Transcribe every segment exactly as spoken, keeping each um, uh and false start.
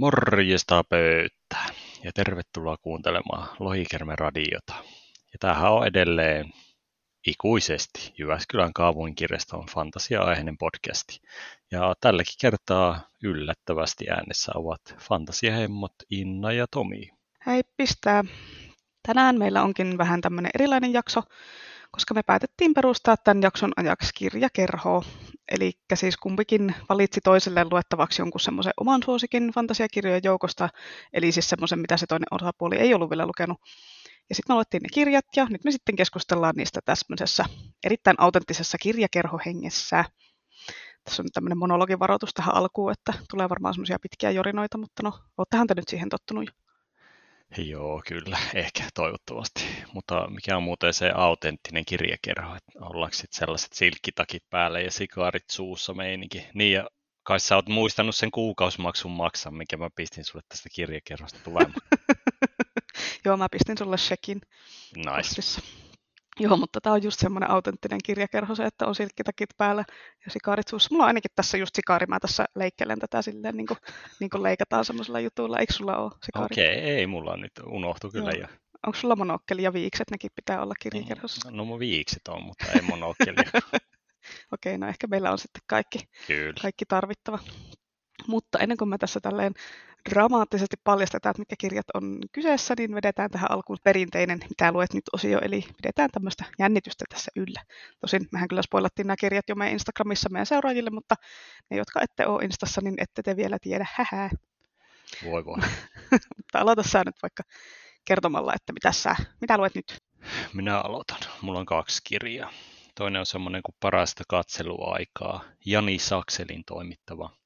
Morjesta pöytää ja tervetuloa kuuntelemaan Lohikärmeen radiota. Ja tämähän on edelleen ikuisesti Jyväskylän kaupunkikirjaston fantasia-aiheinen podcasti. Ja tälläkin kertaa yllättävästi äänessä ovat fantasiahemmot Inna ja Tomi. Hei pistää! Tänään meillä onkin vähän tämmöinen erilainen jakso, koska me päätettiin perustaa tämän jakson ajaksi kirjakerhoa. Eli siis kumpikin valitsi toiselle luettavaksi jonkun semmoisen oman suosikin fantasiakirjojen joukosta, eli siis semmoisen, mitä se toinen osapuoli ei ollut vielä lukenut. Ja sitten me luettiin ne kirjat, ja nyt me sitten keskustellaan niistä tämmöisessä erittäin autenttisessa kirjakerhohengessä. Tässä on nyt tämmöinen monologivaroitus tähän alkuun, että tulee varmaan semmoisia pitkiä jorinoita, mutta no, oottehan te nyt siihen tottunut jo. Joo, kyllä, ehkä toivottavasti. Mutta mikä on muuten se autenttinen kirjakerho, että ollaanko sitten sellaiset silkkitakit päälle ja sikaarit suussa meininki. Niin ja kai sä oot muistanut sen kuukausimaksun maksan, minkä mä pistin sulle tästä kirjakerhosta tulemaan. Joo, mä pistin sulle shekin. Nice. Joo, mutta tää on just semmoinen autenttinen kirjakerho se, että on silkkitakit päällä ja sikaarit suussa. Mulla on ainakin tässä just sikaari, mä tässä leikkelen tätä silleen, niin kuin, niin kuin leikataan semmoisella jutulla. Eikö sulla ole sikaari? Okei, okay, ei, mulla on nyt unohtu kyllä. Ja... onko sulla monokkeli ja viikset, nekin pitää olla kirjakerhossa? No mun viikset on, mutta ei monokkelia. Okei, okay, no ehkä meillä on sitten kaikki, kaikki tarvittava. Mutta ennen kuin mä tässä tälleen dramaattisesti paljastetaan, että mitkä kirjat on kyseessä, niin vedetään tähän alkuun perinteinen mitä luet nyt -osio, eli pidetään tämmöistä jännitystä tässä yllä. Tosin mehän kyllä spoilattiin nämä kirjat jo meidän Instagramissa meidän seuraajille, mutta ne, jotka ette ole Instassa, niin ette te vielä tiedä, hähää. Voi voi. Mutta aloita sä nyt vaikka kertomalla, että mitä, sä, mitä luet nyt? Minä aloitan. Mulla on kaksi kirjaa. Toinen on semmoinen kuin Parasta katseluaikaa, Jani Sakselin toimittava.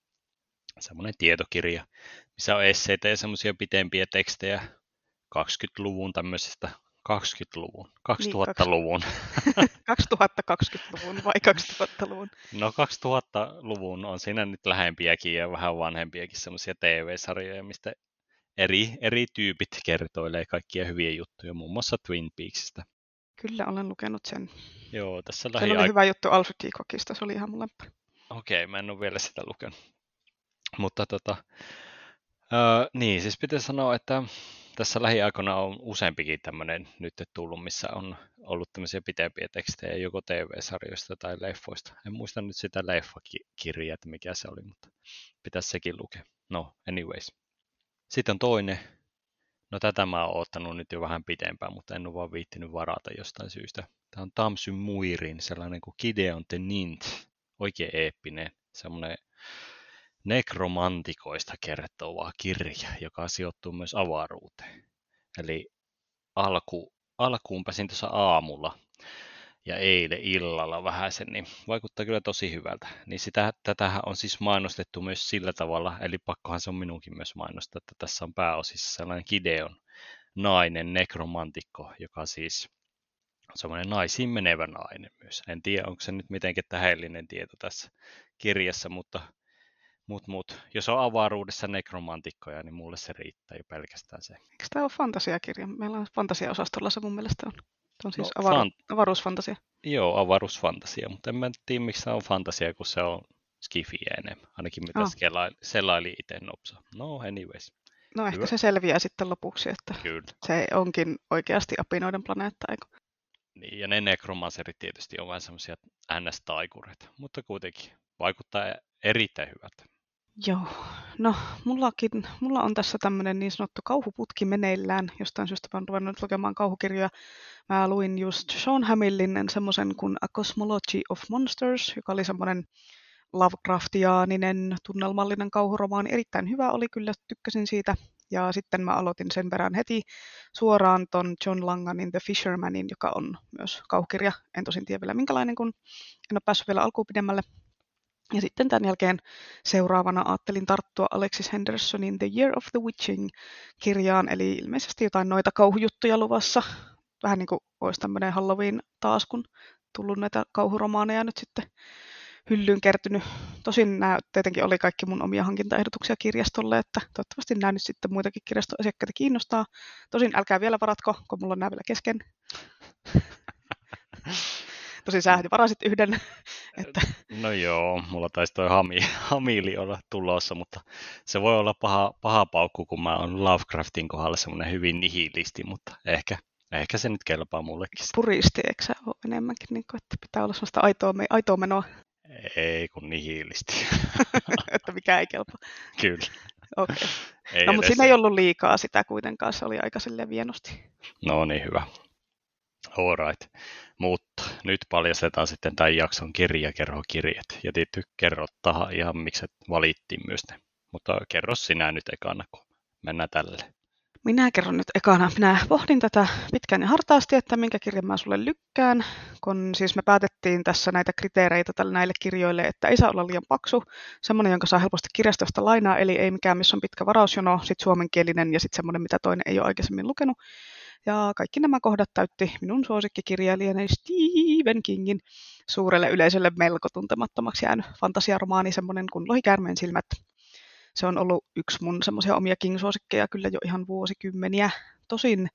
Semmoinen tietokirja, missä on esseitä ja semmoisia pitempiä tekstejä kaksikymmentäluvun tämmöisestä, kaksikymmentäluvun, kaksituhattaluvun. kaksituhattakaksikymmentäluvun vai kaksituhattaluvun? No kaksituhattaluvun on siinä nyt lähempiäkin ja vähän vanhempiakin semmoisia T V-sarjoja, mistä eri, eri tyypit kertoilee kaikkia hyviä juttuja, muun muassa Twin Peaksistä. Kyllä, olen lukenut sen. Joo, tässä lähiaik- se oli hyvä juttu Alfred Kikokista, se oli ihan mun lemppari. Okei, mä en ole vielä sitä lukenut. Mutta tota, öö, niin, siis pitää sanoa, että tässä lähiaikoina on useampikin tämmöinen nyt tullut, missä on ollut tämmöisiä pitempiä tekstejä joko T V-sarjoista tai leffoista. En muista nyt sitä leffakirjaa, että mikä se oli, mutta pitäisi sekin lukea. No, anyways. Sitten on toinen. No tätä mä oon ottanut nyt jo vähän pitempään, mutta en ole vaan viittinyt varata jostain syystä. Tämä on Tamsyni Muirin, sellainen kuin Gideon the Ninth. Oikein eeppinen, semmoinen... nekromantikoista kertovaa kirja, joka sijoittuu myös avaruuteen. Eli alku, alkuun pääsin tuossa aamulla ja eilen illalla vähäsen, niin vaikuttaa kyllä tosi hyvältä. Niin sitä, tätähän on siis mainostettu myös sillä tavalla, eli pakkohan se on minunkin myös mainostaa, että tässä on pääosissa sellainen Gideon nainen nekromantikko, joka siis on semmoinen naisiin menevä nainen myös. En tiedä, onko se nyt mitenkään tähellinen tieto tässä kirjassa, mutta Mut, mut. Jos on avaruudessa nekromantikkoja, niin mulle se riittää jo pelkästään se. Eikö tämä ole fantasiakirja? Meillä on fantasiaosastolla se mun mielestä on. Se on siis no, avaru- fan- avaruusfantasia. Joo, avaruusfantasia, mutta en mä tiedä, miksi tämä on fantasia, kun se on skifiä enemmän. Ainakin mitä oh. selaili, selaili itse nopsa. No anyways. No Hyvä. Ehkä se selviää sitten lopuksi, että Kyllä. se onkin oikeasti apinoiden planeetta, eikö? Niin, ja ne nekromanserit tietysti on vähän semmoisia ns-taikureita, mutta kuitenkin vaikuttaa erittäin hyvältä. Joo, no mullakin, mulla on tässä tämmöinen niin sanottu kauhuputki meneillään. Jostain syystä mä oon ruvennut lukemaan kauhukirjoja. Mä luin just Sean Hamillinen semmoisen kuin A Cosmology of Monsters, joka oli semmoinen Lovecraftiaaninen, tunnelmallinen kauhuromaani. Erittäin hyvä oli kyllä, tykkäsin siitä. Ja sitten mä aloitin sen perään heti suoraan ton John Langanin The Fishermanin, joka on myös kauhukirja. En tosin tiedä vielä minkälainen, kun en ole päässyt vielä alkuun pidemmälle. Ja sitten tämän jälkeen seuraavana ajattelin tarttua Alexis Hendersonin The Year of the Witching -kirjaan, eli ilmeisesti jotain noita kauhujuttuja luvassa. Vähän niin kuin olisi tämmöinen Halloween taas, kun tullut näitä kauhuromaaneja nyt sitten hyllyyn kertynyt. Tosin nämä tietenkin oli kaikki mun omia hankintaehdotuksia kirjastolle, että toivottavasti nämä nyt sitten muitakin kirjastoasiakkaita kiinnostaa. Tosin älkää vielä varatko, kun mulla on nämä vielä kesken. Tosin sä varasit yhden. Että. No joo, mulla taisi toi hami, Hamili olla tulossa, mutta se voi olla paha, paha paukku, kun mä oon Lovecraftin kohdalla semmoinen hyvin nihilisti, mutta ehkä, ehkä se nyt kelpaa mullekin. Puristi, eikö sä ole enemmänkin, niin kuin, että pitää olla semmoista aitoa, aitoa menoa? Ei, kun nihilisti. Että mikä ei kelpaa. Kyllä. Okei. Okay. No, mutta siinä ei ollut liikaa sitä kuitenkaan, se oli aika silleen vienosti. No niin, hyvä. All right. Mutta nyt paljastetaan sitten tämän jakson kirjakerhokirjat. Ja tietty kerrottahan ihan, miksi valittiin myös ne. Mutta kerro sinä nyt ekana, kun mennään tälle. Minä kerron nyt ekana. Minä pohdin tätä pitkään ja hartaasti, että minkä kirjan mä sulle lykkään. Kun siis me päätettiin tässä näitä kriteereitä tälle näille kirjoille, että ei saa olla liian paksu. Semmoinen, jonka saa helposti kirjastosta lainaa, eli ei mikään, missä on pitkä varausjono, sitten suomenkielinen ja sitten semmoinen, mitä toinen ei ole aikaisemmin lukenut. Ja kaikki nämä kohdat täytti minun suosikkikirjailijani Steven Kingin suurelle yleisölle melko tuntemattomaksi jäänyt fantasiaromaani, semmoinen kuin Lohikärmeen silmät. Se on ollut yksi mun semmoisia omia King-suosikkeja kyllä jo ihan vuosikymmeniä. Tosin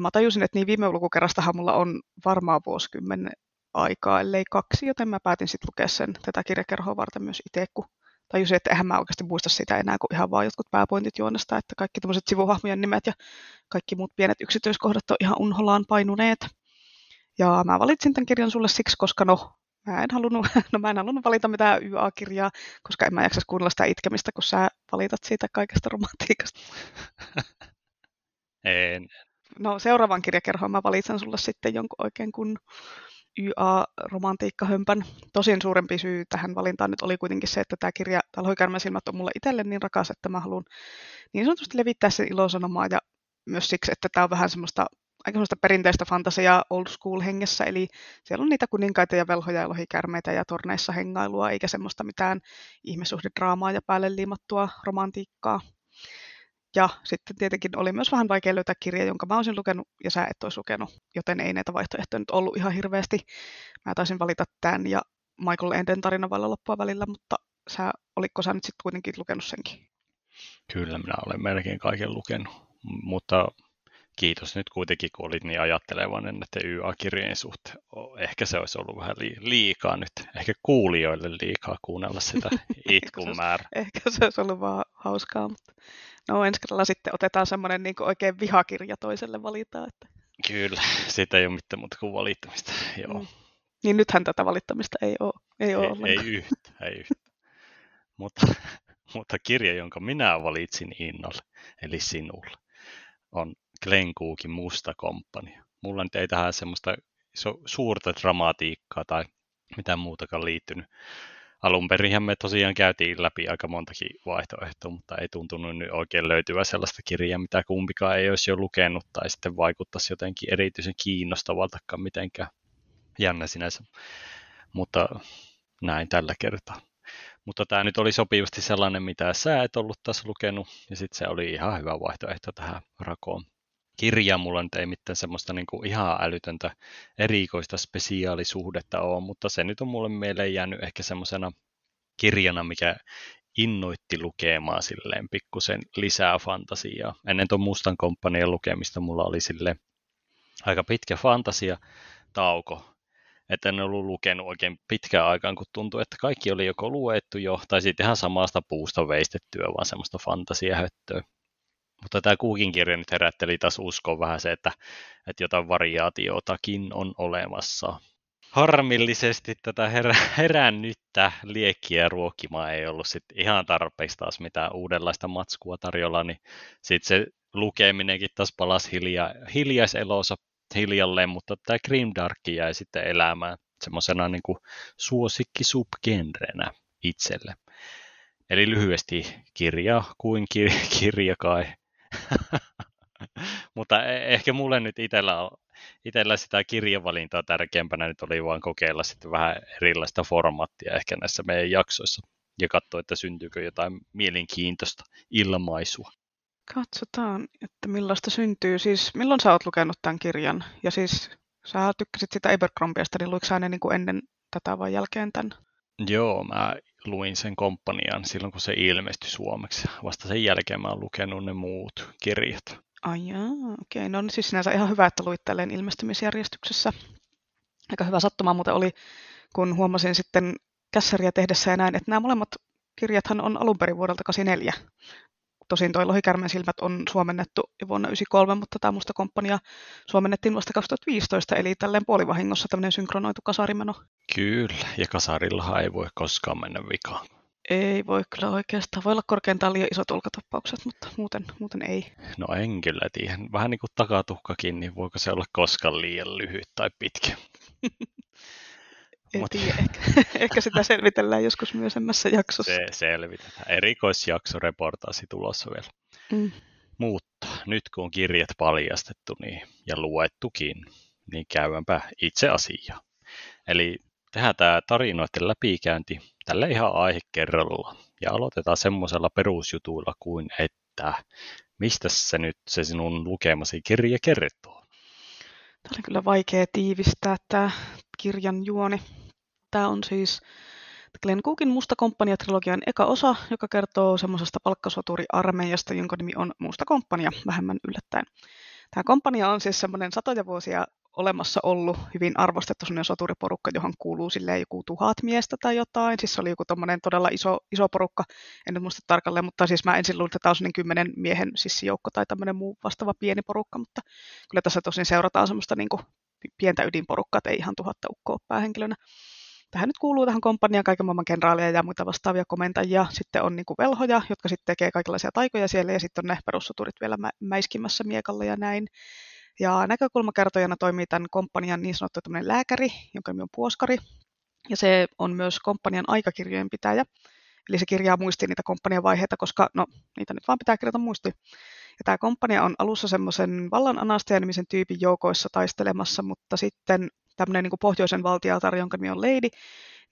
mä tajusin, että niin viime lukukerrastahan mulla on varmaan vuosikymmen aikaa, ellei kaksi, joten mä päätin sitten lukea sen tätä kirjakerhoa varten myös itse, kun tajusin, että eihän mä oikeasti muista sitä enää, kun ihan vaan jotkut pääpointit juonesta, että kaikki tämmöiset sivuhahmojen nimet ja kaikki muut pienet yksityiskohdat on ihan unholaan painuneet. Ja mä valitsin tämän kirjan sulle siksi, koska no, Mä en, halunnut, no mä en halunnut valita mitään Y A-kirjaa, koska en mä jaksaisi kuunnella sitä itkemistä, kun sä valitat siitä kaikesta romantiikasta. En. No seuraavan kirjakerhoon mä valitsen sulle sitten jonkun oikein kun Y A-romantiikkahömpän. Tosin suurempi syy tähän valintaan nyt oli kuitenkin se, että tämä kirja, tämä Lohikärmeen silmät on mulle itselle niin rakas, että mä haluan niin sanotusti levittää sen ilosanomaa ja myös siksi, että tämä on vähän semmoista aika sellaista perinteistä fantasiaa old school hengessä, eli siellä on niitä kuninkaita ja velhoja ja lohikärmeitä ja torneissa hengailua, eikä semmoista mitään ihmissuhdedraamaa ja päälle liimattua romantiikkaa. Ja sitten tietenkin oli myös vähän vaikea löytää kirja, jonka mä olisin lukenut ja sä et olisi lukenut, joten ei näitä vaihtoehtoja nyt ollut ihan hirveästi. Mä taisin valita tämän ja Michael Enden tarina vailla loppua välillä, mutta sä, oliko sä nyt sitten kuitenkin lukenut senkin? Kyllä, minä olen melkein kaiken lukenut, mutta kiitos nyt kuitenkin, kun olit niin ajattelevainen näiden Y A-kirjojen suhteen. Ehkä se olisi ollut vähän liikaa nyt, ehkä kuulijoille liikaa kuunnella sitä itkun määrää. Ehkä se olisi ollut vaan hauskaa, mutta no ensi kerralla sitten otetaan semmoinen niin kuin oikein vihakirja toiselle valitaan. Että. Kyllä, siitä ei ole mitään muuta kuin valittamista, joo. Mm. Niin nythän tätä valittamista ei ole, ei ole ei, ollenkaan. Ei yhtä, ei yhtä. mutta, mutta kirja, jonka minä valitsin innolle, eli sinulle, on Glenn Cookin Musta komppania. Mulla nyt ei tähän semmoista suurta dramatiikkaa tai mitään muutakaan liittynyt. Alun perinhän me tosiaan käytiin läpi aika montakin vaihtoehtoa, mutta ei tuntunut nyt oikein löytyvä sellaista kirjaa, mitä kumpikaan ei olisi jo lukenut tai sitten vaikuttaisi jotenkin erityisen kiinnostavaltakaan mitenkään. Jännä sinänsä, mutta näin tällä kertaa. Mutta tämä nyt oli sopivasti sellainen, mitä sä et ollut taas lukenut, ja sitten se oli ihan hyvä vaihtoehto tähän rakoon. Kirjaa mulla nyt ei mitään semmoista niin kuin ihan älytöntä erikoista spesiaalisuhdetta ole, mutta se nyt on mulle mieleen jäänyt ehkä semmoisena kirjana, mikä innoitti lukemaan silleen pikkusen lisää fantasiaa. Ennen tuon Mustan komppanian lukemista mulla oli silleen aika pitkä fantasiatauko. Että en ollut lukenut oikein pitkään aikaan, kun tuntui, että kaikki oli joko luettu jo, tai sitten ihan samasta puusta veistettyä, vaan semmoista fantasiahöttöä. Mutta tämä Cookin kirja nyt herätteli taas uskoon vähän se, että, että jotain variaatiotakin on olemassa. Harmillisesti tätä herä, herännyttä liekkiä ruokimaa ei ollut sit ihan tarpeeksi taas mitään uudenlaista matskua tarjolla, niin sitten se lukeminenkin taas palasi hilja, hiljaiselonsa hiljalleen, mutta tämä Grimdark jäi sitten elämään semmoisena niin kuin suosikkisubgenrenä itselle. Eli lyhyesti kirja kuin kir- kirja kai. Mutta ehkä mulle nyt itsellä, itsellä sitä kirjavalintaa tärkeämpänä nyt oli vaan kokeilla sitten vähän erilaista formaattia ehkä näissä meidän jaksoissa ja katsoa, että syntyykö jotain mielenkiintoista ilmaisua. Katsotaan, että millaista syntyy. Siis milloin sä oot lukenut tämän kirjan? Ja siis sä tykkäsit sitä Abercrombiasta, niin luitko sä ne niin kuin ennen tätä vai jälkeen tämän? Joo, mä luin sen komppanian silloin, kun se ilmestyi suomeksi. Vasta sen jälkeen mä oon lukenut ne muut kirjat. Ai jaa, okei. Okay. No on siis sinänsä ihan hyvä, että luit tälleen ilmestymisjärjestyksessä. Aika hyvä sattuma muuten oli, kun huomasin sitten kässäriä tehdessä ja näin, että nämä molemmat kirjathan on alunperin vuodelta kahdeksankymmentäneljä. Tosin toi Lohikärmeen silmät on suomennettu vuonna yhdeksänkymmentäkolme, mutta tämä Musta komppania suomennettiin vasta kaksituhattaviisitoista, eli tälleen puolivahingossa tämmöinen synkronoitu kasarimeno. Kyllä, ja kasarillahan ei voi koskaan mennä vikaan. Ei voi kyllä oikeastaan. Voi olla korkeintaan liian isot ulkotappaukset, mutta muuten, muuten ei. No en kyllä tiedä. Vähän niin kuin takatuhkakin, niin voiko se olla koskaan liian lyhyt tai pitkä? En Mut... tiedä. Ehkä, ehkä sitä selvitellään joskus myöhemmässä jaksossa. Se selvitetään. Erikoisjaksoreportaasi tulossa vielä. Mm. Mutta nyt kun on kirjat paljastettu niin, ja luettukin, niin käydäänpä itse asiaan. Eli tehdään tämä tarinoiden läpikäynti tällä ihan aihe kerrallaan. Ja aloitetaan semmoisella perusjutuilla kuin, että mistä se nyt se sinun lukemasi kirja kertoo? Tämä oli kyllä vaikea tiivistää tämä kirjan juoni. Tämä on siis Glenn Cookin Musta komppania-trilogian eka osa, joka kertoo semmoisesta palkkasoturiarmeijasta, jonka nimi on Musta komppania, vähemmän yllättäen. Tämä komppania on siis semmoinen satoja vuosia olemassa ollut hyvin arvostettu semmoinen soturiporukka, johon kuuluu silleen joku tuhat miestä tai jotain. Siis se oli joku tommoinen todella iso, iso porukka, en nyt muista tarkalleen, mutta siis mä ensin luulin, että tämä on semmoinen kymmenen miehen sissijoukko tai tämmöinen muu vastaava pieni porukka, mutta kyllä tässä tosin seurataan semmoista niin kuin pientä ydinporukkaa, että ei ihan tuhatta ukkoa päähenkilönä. Tähän nyt kuuluu tähän komppaniaan kaiken maailman kenraaleja ja muita vastaavia komentajia. Sitten on niin kuin velhoja, jotka sitten tekee kaikenlaisia taikoja siellä ja sitten on ne perussoturit vielä mä- mäiskimässä miekalla ja näin. Ja näkökulmakertojana toimii tämän komppanian niin sanottu tämmöinen lääkäri, jonka nimi on Puoskari. Ja se on myös komppanian aikakirjojen pitäjä. Eli se kirjaa muistiin niitä komppanian vaiheita, koska no, niitä nyt vaan pitää kirjata muistiin. Ja tämä komppania on alussa semmoisen vallananastaja-nimisen tyypin joukoissa taistelemassa, mutta sitten tämmöinen niin kuin pohjoisen valtiatar, jonka nimi on Lady,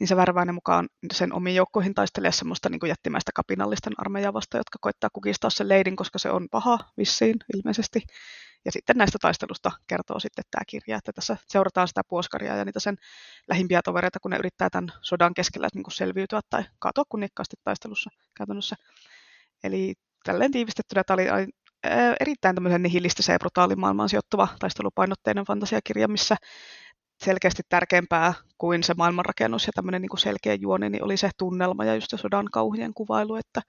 niin se värvää ne mukaan sen omiin joukkoihin taistelee semmoista niin kuin jättimäistä kapinallisten armeijaa vasta, jotka koittaa kukistaa sen Leidin, koska se on paha vissiin ilmeisesti. Ja sitten näistä taistelusta kertoo sitten tämä kirja, että tässä seurataan sitä Puoskaria ja niitä sen lähimpiä tovereita, kun ne yrittää tämän sodan keskellä niin kuin selviytyä tai kaatua kunniakkaasti taistelussa käytännössä. Eli tälleen tiivistettynä tämä oli erittäin tämmöisen nihilistiseen ja brutaalimaailmaan sijoittuva taistelupainotteinen fantasiakirja, missä selkeästi tärkeämpää kuin se maailmanrakennus ja tämmöinen niin kuin selkeä juoni niin oli se tunnelma ja just se sodan kauhien kuvailu, että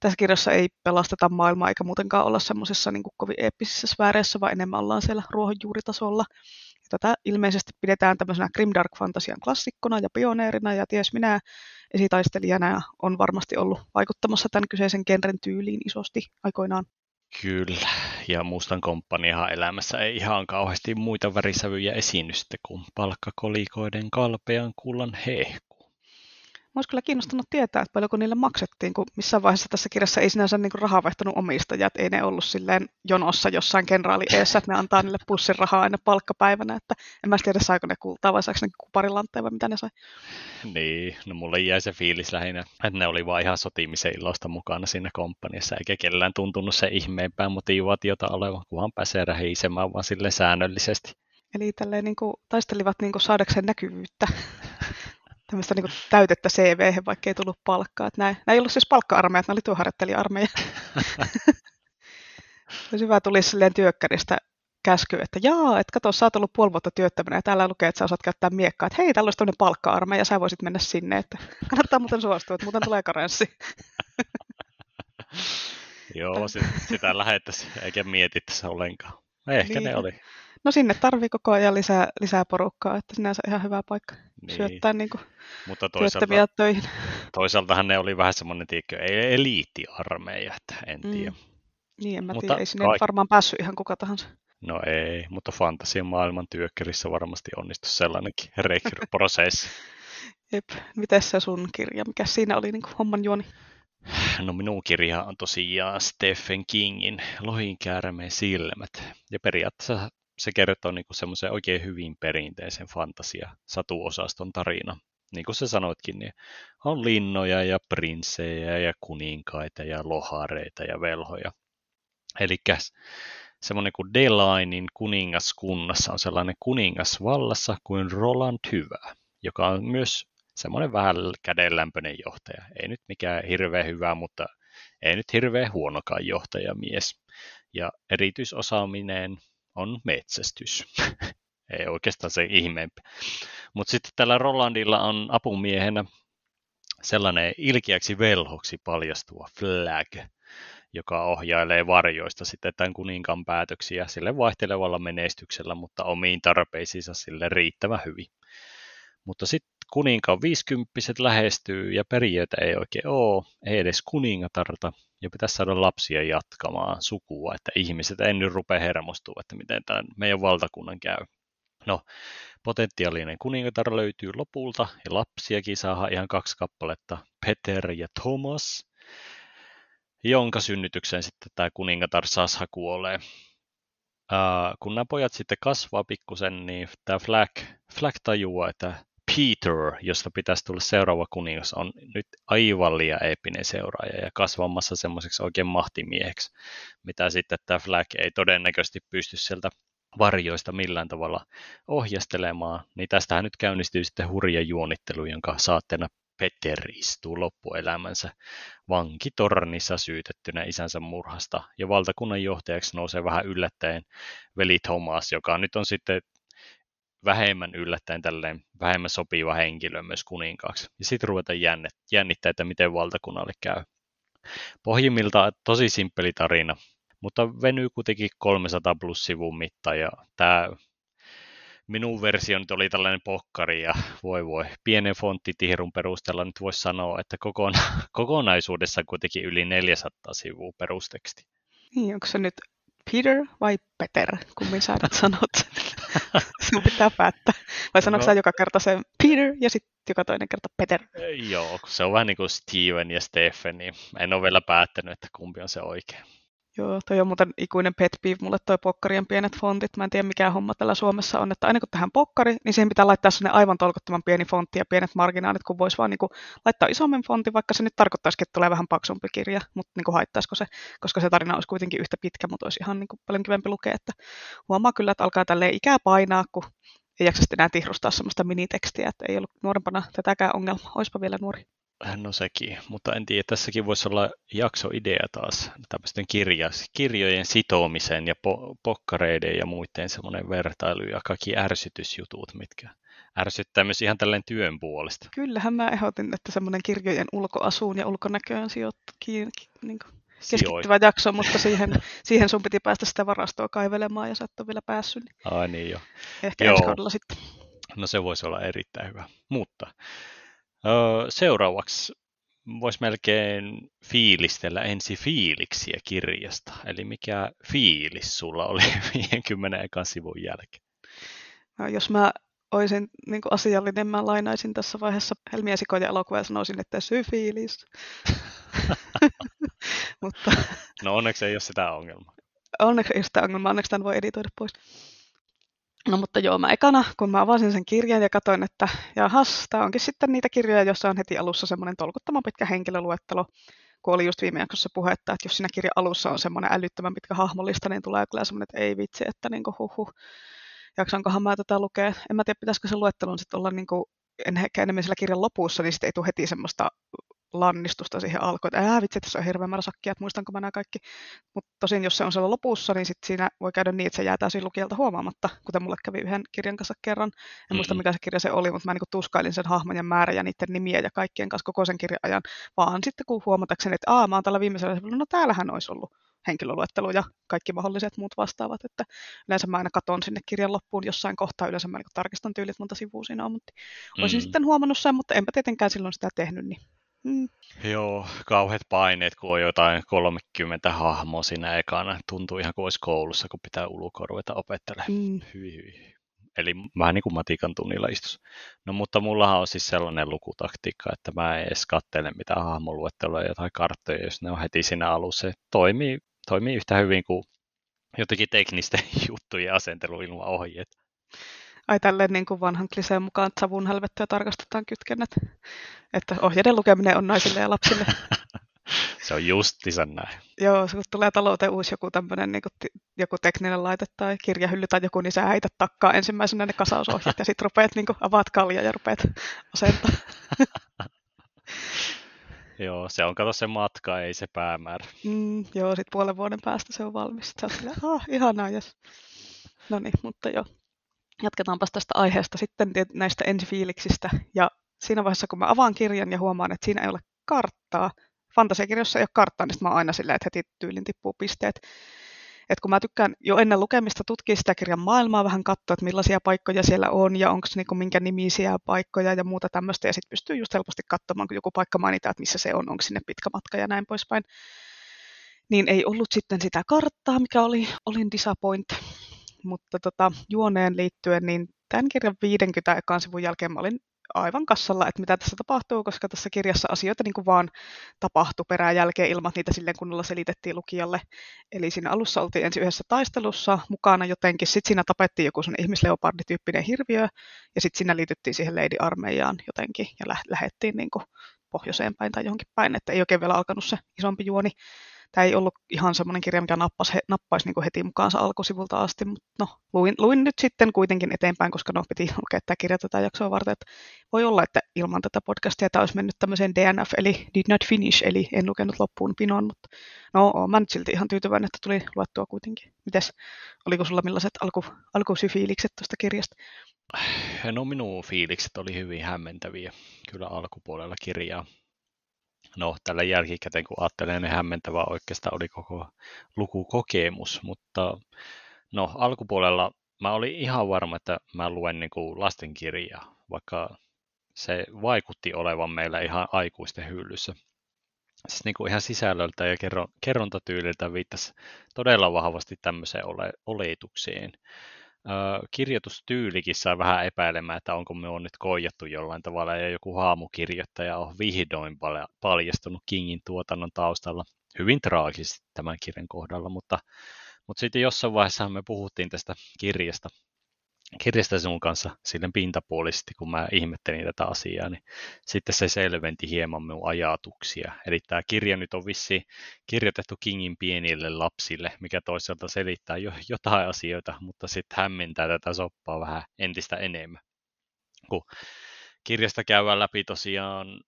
tässä kirjassa ei pelasteta maailmaa eikä muutenkaan olla semmoisessa niin kuin kovin eeppisissä sfääreissä, vaan enemmän ollaan siellä ruohonjuuritasolla. Ja tätä ilmeisesti pidetään tämmöisenä grimdark-fantasian klassikkona ja pioneerina ja ties minä esitaistelijana on varmasti ollut vaikuttamassa tämän kyseisen genren tyyliin isosti aikoinaan. Kyllä, ja Mustan komppaniahan elämässä ei ihan kauheasti muita värisävyjä esiinny sitten kuin palkkakolikoiden kalpean kullan hehku. Mä olisi kyllä kiinnostanut tietää, että paljonko niille maksettiin, kun missään vaiheessa tässä kirjassa ei sinänsä niin kuin rahaa vaihtanut omistajat, ei ne ollut silleen jonossa jossain kenraali eessä, että ne antaa niille pussin rahaa aina palkkapäivänä, että en mä tiedä saiko ne kultaa vai saiko ne pari lantteja vai mitä ne sai. Niin, no mulle jäi se fiilis lähinnä, että ne oli vaan ihan sotimisen ilosta mukana siinä komppaniassa, eikä kellään tuntunut se ihmeempää motivaatiota olevan, kunhan pääsee rähisemään vaan sille säännöllisesti. Eli tälleen niin kuin taistelivat niin kuin saadakseen näkyvyyttä. Tämmöistä niin kuin täytettä C V:hen, vaikka ei tullut palkkaa. Nämä, nämä ei ollut siis palkka-armeijat, nämä oli työharjoittelija-armeija. Olisi hyvä tuli silleen työkkäristä käsky, että jaa, että kato, sä oot ollut puoli vuotta työttömänä ja täällä lukee, että sä osaat käyttää miekkaa. Että hei, täällä olisi tämmöinen palkka-armeija, sä voisit mennä sinne. Että kannattaa muuten suostua, että muuten tulee karenssi. Joo, sit, sitä lähettäisiin, eikä mietittäisi ollenkaan. Ehkä niin. Ne oli. No sinne tarvii koko ajan lisää, lisää porukkaa, että sinänsä ihan hyvä paikka niin. Syöttää niin kuin mutta toisaalta, työttömiä töihin. Toisaaltahan ne oli vähän semmoinen tiedätkö, ei eliittiarmeija, että en tiedä. Mm. Niin, en mä mutta tiedä, ei sinne kaik... varmaan päässyt ihan kuka tahansa. No ei, mutta fantasian maailman työkkärissä varmasti onnistui sellainenkin rekryprosessi. Jep, mitäs se sun kirja, mikä siinä oli niin kuin homman juoni? No minun kirja on tosiaan Stephen Kingin Lohikärmeen silmät ja periaatteessa se kertoo niinku semmoisen oikein hyvin perinteisen fantasia-satuosaston tarina. Niin kuin sä sanoitkin, niin on linnoja ja prinssejä ja kuninkaita ja lohareita ja velhoja. Eli semmoinen kuin Delainin kuningaskunnassa on sellainen kuningas vallassa kuin Roland Hyvä, joka on myös semmoinen vähän kädenlämpöinen johtaja. Ei nyt mikään hirveän hyvä, mutta ei nyt hirveän huonokaan johtajamies. Ja erityisosaaminen on metsästys. ei oikeastaan se ihmeempi. Mutta sitten tällä Rolandilla on apumiehenä sellainen ilkeäksi velhoksi paljastuva Flag, joka ohjailee varjoista sitten tämän kuninkaan päätöksiä sille vaihtelevalla menestyksellä, mutta omiin tarpeisiinsa sille riittävän hyvin. Mutta sitten kuninkaan viisikymppiset lähestyy ja perijöitä ei oikein ole, ei edes kuningatarta, ja pitäisi saada lapsia jatkamaan sukua, että ihmiset ei nyt rupea hermostumaan, että miten tämän meidän valtakunnan käy. No, potentiaalinen kuningatar löytyy lopulta, ja lapsiakin saadaan ihan kaksi kappaletta, Peter ja Thomas, jonka synnytykseen sitten tämä kuningatar Sasha kuolee. Ää, kun nämä pojat sitten kasvaa pikkusen, niin tämä Flag, Flag tajuaa, että Peter, josta pitäisi tulla seuraava kuningas, on nyt aivan liian eeppinen seuraaja ja kasvamassa semmoiseksi oikein mahtimieheksi, mitä sitten tämä Flag ei todennäköisesti pysty sieltä varjoista millään tavalla ohjastelemaan. Niin tästähän nyt käynnistyy sitten hurja juonittelu, jonka saatteena Peter istuu loppuelämänsä vankitornissa syytettynä isänsä murhasta, ja valtakunnan johtajaksi nousee vähän yllättäen veli Thomas, joka nyt on sitten vähemmän yllättäen tälleen vähemmän sopiva henkilö myös kuninkaaksi. Ja sitten ruvetaan jännittää, että miten valtakunnalle käy. Pohjimmiltaan tosi simppeli tarina, mutta venyy kuitenkin kolmesataa plus sivun mittaan, ja tämä minun versio nyt oli tällainen pokkari, ja voi voi, pienen fonttitihrun perusteella nyt voisi sanoa, että kokona- kokonaisuudessa kuitenkin yli neljäsataa sivua perusteksti. Niin, onko se nyt Peter vai Peter, kummin sä sanot? Sinun pitää päättää. Vai sanotko no, joka kerta sen Peter ja sitten joka toinen kerta Peter? Joo, se on vähän niin kuin Steven ja Stephen, niin en ole vielä päättänyt, että kumpi on se oikein. Joo, toi on muuten ikuinen pet peeve mulle toi pokkarien pienet fontit. Mä en tiedä mikä homma tällä Suomessa on, että aina kun tähän pokkari, niin siihen pitää laittaa sellainen aivan tolkuttoman pieni fontti ja pienet marginaalit, kun voisi vaan niin kuin laittaa isommin fontin, vaikka se nyt tarkoittaisikin, että tulee vähän paksumpi kirja, mutta niin kuin haittaisiko se, koska se tarina olisi kuitenkin yhtä pitkä, mutta olisi ihan niin kuin paljon kivempi lukea, että huomaa kyllä, että alkaa tälleen ikää painaa, kun ei jaksa sitten enää tihrustaa sellaista minitekstiä, että ei ollut nuorempana tätäkään ongelmaa, oispa vielä nuori. No sekin, mutta en tiedä, tässäkin voisi olla jaksoidea taas tämmöisten kirjojen sitomiseen ja po- pokkareiden ja muiden semmoinen vertailu ja kaikki ärsytysjutut, mitkä ärsyttää myös ihan tälleen työn puolesta. Kyllähän mä ehdotin, että semmoinen kirjojen ulkoasuun ja ulkonäköön sijoittu, ki- ki- niin kuin keskittyvä jakso, mutta siihen, siihen sun piti päästä sitä varastoa kaivelemaan ja sä et ole vielä päässyt. Niin ai niin jo. Ehkä joo. Ensi kaudella sitten. No se voisi olla erittäin hyvä, mutta seuraavaksi voisi melkein fiilistellä ensi fiiliksiä kirjasta. Eli mikä fiilis sulla oli viidenkymmenen sivun jälkeen? No, jos mä olisin niin kuin asiallinen, mä lainaisin tässä vaiheessa Helmi ja Sikoja elokuvaa ja sanoisin, että syy fiilis. Mutta no onneksi ei ole sitä ongelmaa. Onneksi ei ole sitä ongelmaa, onneksi tämän voi editoida pois. No mutta joo, mä ekana, kun mä avasin sen kirjan ja katsoin, että jahas, tää onkin sitten niitä kirjoja, joissa on heti alussa semmoinen tolkuttoman pitkä henkilöluettelo, kun oli just viime jaksossa puhetta, että jos siinä kirjan alussa on semmoinen älyttömän pitkä hahmollista, niin tulee kyllä semmoinen, että ei vitsi, että niinku huhuh, jaksankohan mä tätä lukea. En mä tiedä, pitäisikö se luettelon sitten olla niinku, en ehkä enemmän siellä kirjan lopussa, niin sitten ei tule heti semmoista lannistusta siihen alkuun, että ää vitsi, tässä on hirveä määrä sakkia, että muistanko mä nämä kaikki. Mutta tosin jos se on siellä lopussa, niin sit siinä voi käydä niin, että se jää täysin lukijalta huomaamatta, kuten mulle kävi yhden kirjan kanssa kerran. En mm-hmm. muista mikä se kirja se oli, mutta mä niinku tuskailin sen hahmon ja määrän ja niiden nimiä ja kaikkien kanssa koko sen kirjan ajan, vaan sitten kun huomatakseni, että aa mä oon täällä viimeisellä, no täällähän olisi ollut henkilöluettelu ja kaikki mahdolliset muut vastaavat, että yleensä mä aina katon sinne kirjan loppuun jossain kohtaa, yleensä mä niinku tarkistan tyylit monta sivua siinä on, mutta olisin mm-hmm. sitten huomannut sen, mutta enpä tietenkään silloin sitä tehnyt, niin Mm. Joo, kauheat paineet, kun on jotain kolmekymmentä hahmoa siinä ekana. Tuntuu ihan kuin olisi koulussa, kun pitää ulkoa ruveta opettelemaan. Mm. Hyi, hyi. Eli vähän niin kuin matikan tunnilla istus. No mutta mullahan on siis sellainen lukutaktiikka, että mä en edes katsele mitään hahmoluetteloja tai karttoja, jos ne on heti siinä alussa. Se toimii, toimii yhtä hyvin kuin jotenkin teknisten juttujen asentelu ilman ohjeet. Ai tälleen niin kuin vanhan kliseen mukaan, että savun hälvettyä tarkastetaan kytkennät. Että ohjeiden lukeminen on naisille ja lapsille. Se on justiinsa näin. Joo, kun tulee talouteen uusi joku tämmöinen niin t- joku tekninen laite tai kirjahylly tai joku, niin sä heität takkaa ensimmäisenä ne kasausohjeet ja sitten rupeat niin kuin, avaat kalja ja rupeat asentamaan. Joo, se on kato se matka, ei se päämäärä. Mm, joo, sitten puolen vuoden päästä se on valmis. Sä oot silleen, ah, ihanaa, jes. No niin, mutta joo. jatketaanpas tästä aiheesta sitten näistä ensifiiliksistä. Ja siinä vaiheessa, kun mä avaan kirjan ja huomaan, että siinä ei ole karttaa, fantasiakirjassa ei ole karttaa, niin mä oon aina silleen, että heti tyylin tippuu pisteet. Et kun mä tykkään jo ennen lukemista tutkia sitä kirjan maailmaa, vähän katsoa, että millaisia paikkoja siellä on ja onko niinku minkä nimisiä paikkoja ja muuta tämmöistä. Ja sitten pystyy just helposti katsomaan, kun joku paikka mainitaan, että missä se on, onko sinne pitkä matka ja näin poispäin. Niin ei ollut sitten sitä karttaa, mikä oli, olin disappoint. Mutta tota, juoneen liittyen, niin tämän kirjan viidenkymmenen ekan sivun jälkeen mä olin aivan kassalla, että mitä tässä tapahtuu, koska tässä kirjassa asioita niin kuin vaan tapahtui perään jälkeen ilman, että niitä silleen kunnolla selitettiin lukijalle. Eli siinä alussa oltiin ensin yhdessä taistelussa mukana jotenkin, sitten siinä tapettiin joku sellainen ihmisleopardityyppinen hirviö, ja sitten siinä liityttiin siihen lady-armeijaan jotenkin, ja lä- lähdettiin niin kuin pohjoiseen päin tai johonkin päin, että ei oikein vielä alkanut se isompi juoni. Tämä ei ollut ihan semmoinen kirja, mikä nappaisi, he, nappaisi niin kuin heti mukaansa alkusivulta asti, mutta no, luin, luin nyt sitten kuitenkin eteenpäin, koska no, piti lukea tämä kirja tätä jaksoa varten. Että voi olla, että ilman tätä podcastia tämä olisi mennyt tämmöiseen D N F, eli did not finish, eli en lukenut loppuun pinoon, mutta no, oon mä nyt silti ihan tyytyväinen, että tuli luettua kuitenkin. Mites, oliko sulla millaiset alku, alkusyfiilikset tuosta kirjasta? No, minun fiilikset oli hyvin hämmentäviä kyllä alkupuolella kirjaa. No, tällä jälkikäteen kun ajattelen, niin hämmentävää oikeastaan oli koko lukukokemus, mutta no, alkupuolella mä olin ihan varma, että mä luen niin kuin lastenkirjaa, vaikka se vaikutti olevan meillä ihan aikuisten hyllyssä. Siis niin kuin ihan sisällöltä ja kerrontatyyliltä viittasi todella vahvasti tämmöiseen ole, oletuksiin. Kirjoitustyylikin sai vähän epäilemään, että onko me on nyt koijattu jollain tavalla ja joku haamukirjoittaja on vihdoin paljastunut Kingin tuotannon taustalla hyvin traagisesti tämän kirjan kohdalla, mutta, mutta sitten jossain vaiheessa me puhuttiin tästä kirjasta, kirjasta sun kanssa silleen pintapuolisesti, kun mä ihmettelin tätä asiaa, niin sitten se selventi hieman minun ajatuksia. Eli tämä kirja nyt on vissiin kirjoitettu Kingin pienille lapsille, mikä toisaalta selittää jo jotain asioita, mutta sitten hämmentää tätä soppaa vähän entistä enemmän. Kun kirjasta käydään läpi tosiaan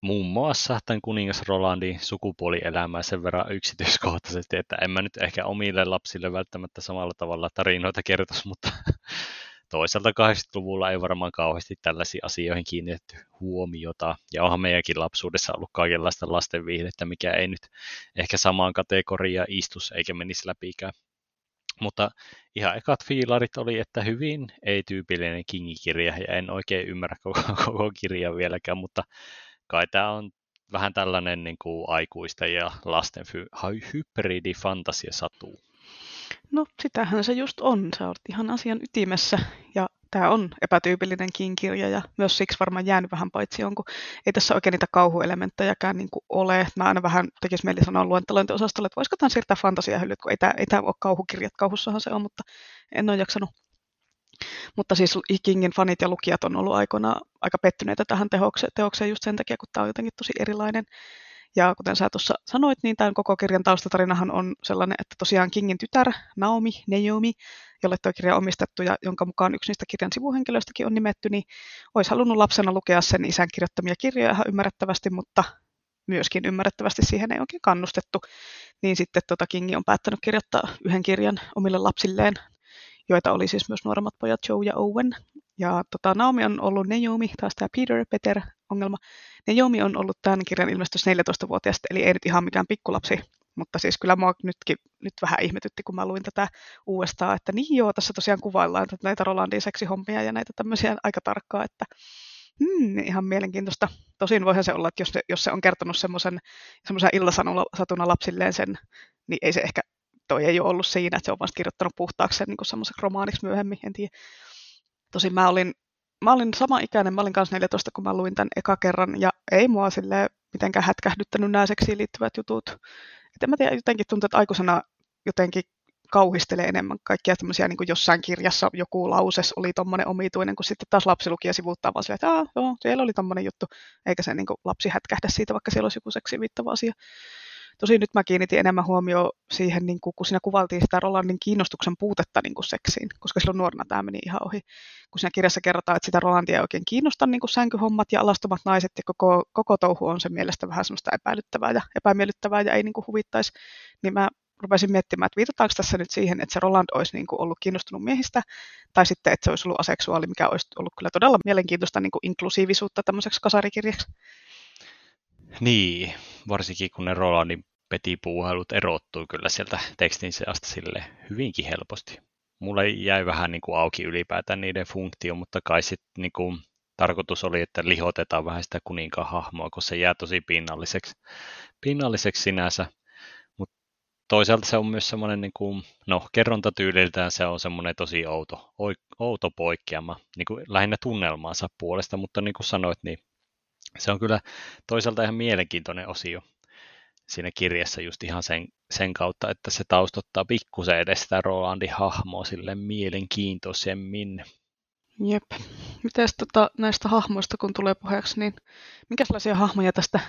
muun muassa tämän kuningas Rolandin sukupuolielämää sen verran yksityiskohtaisesti, että en mä nyt ehkä omille lapsille välttämättä samalla tavalla tarinoita kertoisi, mutta toisaalta kahdeksankymmentäluvulla ei varmaan kauheasti tällaisiin asioihin kiinnitetty huomiota, ja onhan meidänkin lapsuudessa ollut kaikenlaista lastenviihdettä, mikä ei nyt ehkä samaan kategoriaan istuisi eikä menisi läpikään. Mutta ihan ekat fiilarit oli, että hyvin ei-tyypillinen King-kirja, ja en oikein ymmärrä koko, koko kirjaa vieläkään, mutta kai tämä on vähän tällainen niin kuin aikuisten ja lasten hy- hybridi-fantasiasatu. No, sitähän se just on. Sä olet ihan asian ytimessä ja tämä on epätyypillinen King-kirja ja myös siksi varmaan jäänyt vähän paitsi on, kun ei tässä oikein niitä kauhuelementtejäkään niin kuin ole. Mä aina vähän tekisi mieli sanoa luentelointiosastolle, että voisiko tämän siirtää fantasiahyllyt, kun ei tämä, ei tämä ole kauhukirjat. Kauhussahan se on, mutta en ole jaksanut. Mutta siis Kingin fanit ja lukijat on ollut aikoinaan aika pettyneitä tähän teokseen just sen takia, kun tämä on jotenkin tosi erilainen. Ja kuten sä tuossa sanoit, niin tämän koko kirjan taustatarinahan on sellainen, että tosiaan Kingin tytär Naomi, Naomi, jolle tuo kirja on omistettu ja jonka mukaan yksi niistä kirjan sivuhenkilöistäkin on nimetty, niin olisi halunnut lapsena lukea sen isän kirjoittamia kirjoja ihan ymmärrettävästi, mutta myöskin ymmärrettävästi siihen ei oikein kannustettu. Niin sitten tota Kingi on päättänyt kirjoittaa yhden kirjan omille lapsilleen, joita oli siis myös nuoremmat pojat Joe ja Owen. Ja tota, Naomi on ollut Naomi, taas tämä Peter, Peter ongelma. Naomi on ollut tämän kirjan ilmestyessä neljätoistavuotiaasta, eli ei nyt ihan mikään pikkulapsi. Mutta siis kyllä minua nytkin nyt vähän ihmetytti, kun mä luin tätä uudestaan, että niin joo, tässä tosiaan kuvaillaan näitä Rolandin seksihommia ja näitä tämmöisiä aika tarkkaa, että hmm, ihan mielenkiintoista. Tosin voihan se olla, että jos se, jos se on kertonut semmoisen illasatuna lapsilleen sen, niin ei se ehkä, toi ei ole ollut siinä, että se on vasta kirjoittanut puhtaaksi sen niin semmoiseksi romaaniksi myöhemmin, en tiedä. Tosin mä olin, mä olin sama ikäinen, mä olin kanssa neljätoista, kun mä luin tämän eka kerran, ja ei mua silleen mitenkään hätkähdyttänyt nämä seksiin liittyvät jutut. Et en mä tiedä, jotenkin tuntuu, että aikuisena jotenkin kauhistelee enemmän kaikkia tämmöisiä, niin kuin jossain kirjassa joku lauses oli tommoinen omituinen, kun sitten taas lapsi lukija sivuuttaa vaan silleen, että aah, joo, siellä oli tommoinen juttu, eikä se niin kuin lapsi hätkähdä siitä, vaikka siellä olisi joku seksiin viittava asia. Tosin nyt mä kiinnitin enemmän huomioon siihen, niin kun siinä kuvaltiin sitä Rolandin kiinnostuksen puutetta niin kuin seksiin, koska silloin nuorena tämä meni ihan ohi. Kun siinä kirjassa kerrotaan, että sitä Rolandia ei oikein kiinnosta niin kuin sänkyhommat ja alastomat naiset, ja koko, koko touhu on sen mielestä vähän semmoista epäilyttävää ja epämiellyttävää ja ei niin kuin huvittaisi, niin mä rupesin miettimään, että viitataanko tässä nyt siihen, että se Roland olisi niin kuin ollut kiinnostunut miehistä, tai sitten, että se olisi ollut aseksuaali, mikä olisi ollut kyllä todella mielenkiintoista niin kuin inklusiivisuutta tämmöiseksi kasarikirjaksi. Niin, varsinkin kun ne Rolandin petipuuhailut erottuu kyllä sieltä tekstin seasta sille hyvinkin helposti. Mulle jäi vähän niin kuin auki ylipäätään niiden funktio, mutta kai sitten niin kuin tarkoitus oli, että lihotetaan vähän sitä kuninkaan hahmoa, kun se jää tosi pinnalliseksi, pinnalliseksi sinänsä. Toisaalta se on myös semmoinen, niin kuin, no kerrontatyyliltään se on semmoinen tosi outo, outo poikkeama, niin kuin lähinnä tunnelmaansa puolesta, mutta niin kuin sanoit, niin se on kyllä toisaalta ihan mielenkiintoinen osio siinä kirjassa just ihan sen, sen kautta, että se taustottaa pikkusen edes sitä Rolandin hahmoa sille mielenkiintoisemmin. Jep. Mites tota, näistä hahmoista, kun tulee puheeksi, niin minkälaisia hahmoja tästä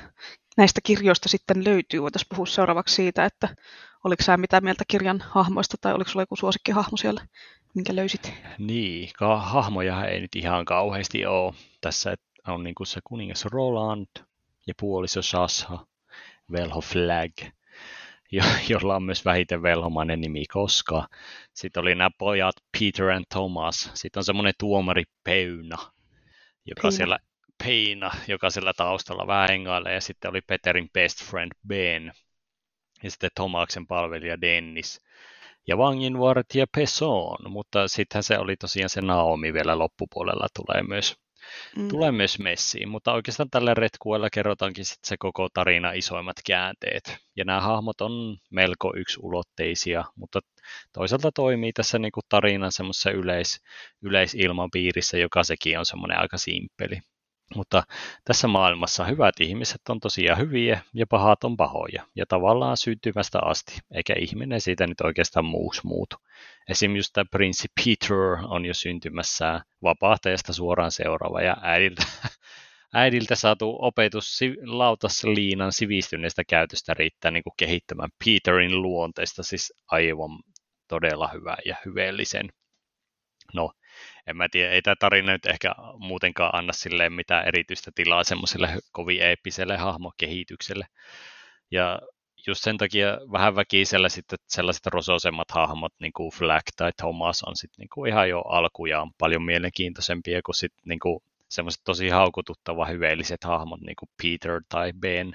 näistä kirjoista sitten löytyy? Voitaisiin puhua seuraavaksi siitä, että oliko sä mitä mieltä kirjan hahmoista tai oliko sulla joku suosikkihahmo siellä, minkä löysit? Niin, hahmoja ei nyt ihan kauheasti ole. Tässä on niin kuin se kuningas Roland ja puoliso Sasha, Velho Flag, jo, jolla on myös vähiten velhomainen nimi koska. Sitten oli nämä pojat Peter and Thomas. Sitten on semmoinen tuomari Peuna, joka Peina. siellä... Peina, joka sillä taustalla vähän hengailee, ja sitten oli Peterin best friend Ben, ja sitten Tomaksen palvelija Dennis, ja vanginvartija Pesson, mutta sittenhän se oli tosiaan se Naomi vielä loppupuolella tulee myös, mm. tulee myös messiin, mutta oikeastaan tällä retkuella kerrotaankin sitten se koko tarina isoimmat käänteet, ja nämä hahmot on melko yksiulotteisia, mutta toisaalta toimii tässä niinku tarinan semmoisessa yleis, yleisilmapiirissä, joka sekin on semmoinen aika simppeli. Mutta tässä maailmassa hyvät ihmiset on tosiaan hyviä ja pahat on pahoja ja tavallaan syntymästä asti, eikä ihminen siitä nyt oikeastaan muuksi muutu. Esimerkiksi just tämä prinssi Peter on jo syntymässään vapahtajasta suoraan seuraava ja äidiltä, äidiltä saatu opetus lautasliinan sivistyneestä käytöstä riittää niin kuin kehittämään Peterin luonteesta siis aivan todella hyvää ja hyveellisen. No, en mä tiedä, ei tämä tarina nyt ehkä muutenkaan anna silleen mitään erityistä tilaa semmoiselle kovin eeppiselle hahmokehitykselle. Ja just sen takia vähän väkisellä sitten sellaiset rosoisemmat hahmot, niin kuin Flag tai Thomas, on sitten niin kuin ihan jo alkujaan paljon mielenkiintoisempia kuin sitten niin kuin semmoiset tosi haukututtava hyveelliset hahmot, niin kuin Peter tai Ben.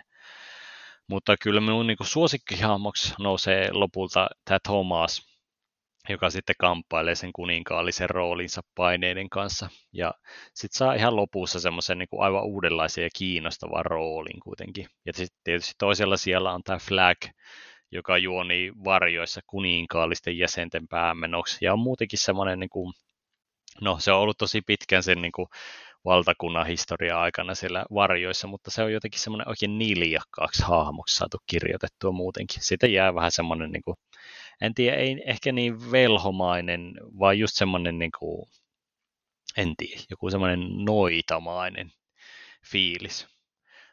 Mutta kyllä minun niin kuin suosikkihahmoksi nousee lopulta tämä Thomas, joka sitten kamppailee sen kuninkaallisen roolinsa paineiden kanssa. Ja sitten saa ihan lopussa semmoisen niin kuin aivan uudenlaisen ja kiinnostavan roolin kuitenkin. Ja sitten tietysti toisella siellä on tämä Flag, joka juoni varjoissa kuninkaallisten jäsenten päämenoksi. Ja on muutenkin semmoinen, niin kuin, no se on ollut tosi pitkän sen niin kuin valtakunnan historia aikana siellä varjoissa, mutta se on jotenkin semmoinen oikein niljakkaaksi hahmoksi saatu kirjoitettua muutenkin. Siitä jää vähän semmoinen... Niin kuin, en tiedä, ei ehkä niin velhomainen, vaan just semmoinen, niin kuin, en tiedä, joku semmoinen noitamainen fiilis.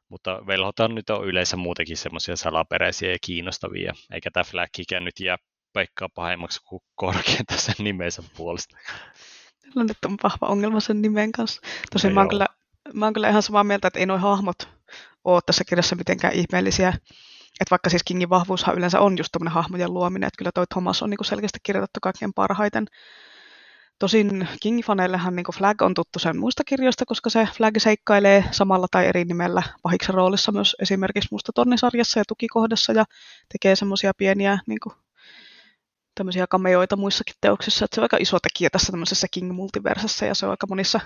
Mutta velhotaan nyt on yleensä muutenkin semmoisia salaperäisiä ja kiinnostavia, eikä tämä Flaggikään nyt jää peikkaa pahemmaksi kuin korkeinta sen nimensä puolesta. Tällä nyt on vahva ongelma sen nimen kanssa. Tosin no mä, oon kyllä, mä oon kyllä ihan samaa mieltä, että ei nuo hahmot ole tässä kirjassa mitenkään ihmeellisiä. Että vaikka siis Kingin vahvuushan yleensä on just tuommoinen hahmojen luominen, että kyllä toi Thomas on niinku selkeästi kirjoitettu kaikkein parhaiten. Tosin King-faneillehan niinku Flag on tuttu sen muista kirjoista, koska se Flag seikkailee samalla tai eri nimellä pahiksen roolissa myös esimerkiksi Musta tornisarjassa ja tukikohdassa ja tekee semmoisia pieniä niinku, tämmöisiä kameoita muissakin teoksissa. Että se on aika iso tekijä tässä tämmöisessä King-multiversassa ja se on aika monissa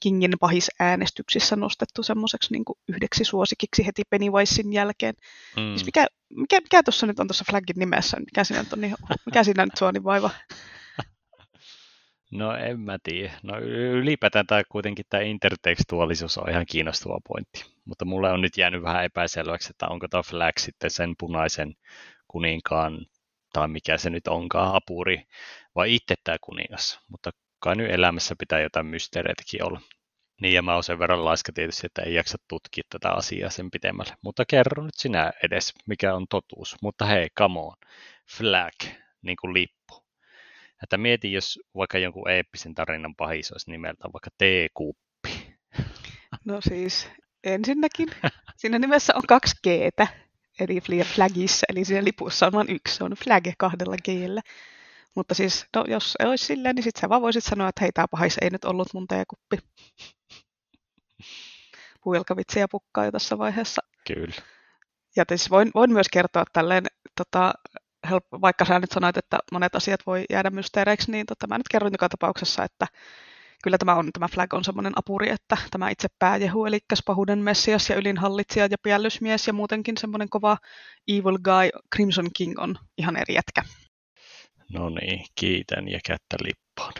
Kingin pahisäänestyksissä nostettu semmoiseksi niin kuin yhdeksi suosikiksi heti Pennywisein jälkeen. Mm. Siis mikä mikä, mikä tuossa nyt on tuossa Flagin nimessä? Mikä siinä nyt on niin, mikä siinä nyt sua niin vaiva? No en mä tiedä. No ylipäätään tämä kuitenkin tämä intertekstuaalisuus on ihan kiinnostava pointti. Mutta mulle on nyt jäänyt vähän epäselväksi, että onko tämä Flag sitten sen punaisen kuninkaan tai mikä se nyt onkaan, apuri, vai itse tämä kuningas. Mutta kai nyt elämässä pitää jotain mysteereitäkin olla. Niin, ja mä oon sen verran laiska tietysti, että ei jaksa tutkia tätä asiaa sen pitemmälle. Mutta kerro nyt sinä edes, mikä on totuus. Mutta hei, come on, Flag, niin kuin lippu. Että mieti, jos vaikka jonkun eeppisen tarinan pahis olisi nimeltään vaikka T-kuppi. No siis, ensinnäkin, siinä nimessä on kaksi G:tä. eli fler flaggissa, eli siinä lipussa on vain yksi, se on flag kahdella g:llä. Mutta siis, no, jos ei olisi silleen, niin sitten sä vaan voisit sanoa, että hei, tää pahis ei nyt ollut mun teekuppi. Puhelkavitsiä pukkaa jo tässä vaiheessa. Kyllä. Ja siis voin, voin myös kertoa tälleen, tota, helppo, vaikka sä nyt sanoit, että monet asiat voi jäädä mysteereiksi, niin tota, mä nyt kerron joka tapauksessa, että kyllä tämä, on, tämä flag on semmoinen apuri, että tämä itse pääjehu, eli pahuuden messias ja ylinhallitsija ja piällysmies ja muutenkin semmoinen kova evil guy, Crimson King on ihan eri jätkä. No niin, kiitän ja kättä lippaan.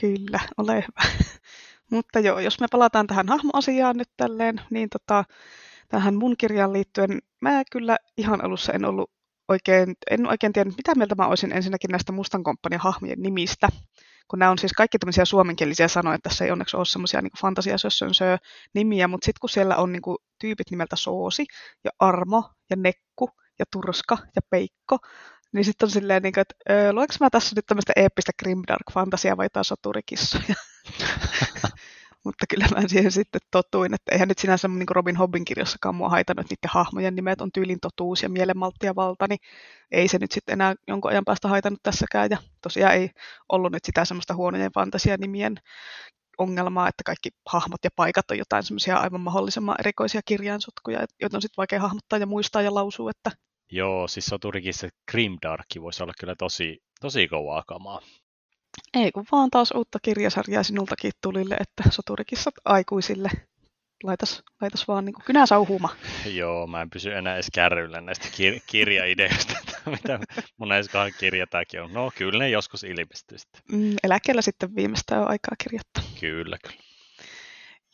Kyllä, ole hyvä. Mutta joo, jos me palataan tähän hahmoasiaan nyt tälleen, niin tota, tähän mun kirjaan liittyen mä kyllä ihan alussa en ollut oikein, en oikein tiennyt, mitä mieltä mä olisin ensinnäkin näistä Mustan komppanian hahmojen nimistä. Kun nämä on siis kaikki tämmöisiä suomenkielisiä sanoja, että tässä ei onneksi ole semmoisia niin fantasiasössönsö-nimiä, mutta sitten kun siellä on niin kuin tyypit nimeltä Soosi ja Armo ja Nekku ja Turska ja Peikko, niin sitten on silleen, niin kuin, että luenko mä tässä nyt tämmöistä eeppistä grimdark-fantasiaa vai taas soturikissoja? Mutta kyllä mä siihen sitten totuin, että eihän nyt sinänsä niin kuin Robin Hobbin kirjassakaan mua haitanut, että niiden hahmojen nimet on tyylin totuus ja mielenmaltti ja valta, niin ei se nyt sitten enää jonkun ajan päästä haitannut tässäkään. Ja tosiaan ei ollut nyt sitä semmoista huonojen fantasianimien ongelmaa, että kaikki hahmot ja paikat on jotain semmoisia aivan mahdollisimman erikoisia kirjainsotkuja, joita on sitten vaikea hahmottaa ja muistaa ja lausua, että joo, siis soturikissa grimdark voisi olla kyllä tosi, tosi kovaa kamaa. Ei kun vaan taas uutta kirjasarjaa sinultakin tulille, että soturikissat aikuisille. Laitas, laitas vaan niin kynä sauhuuma. Joo, mä en pysy enää edes kärryillä näistä kir- kirjaideoista, mitä mun edes kahden kirjataakin on. No kyllä ne joskus ilmestyy sitten. Mm, eläkkeellä sitten viimeistään on aikaa kirjoittaa. Kyllä, kyllä.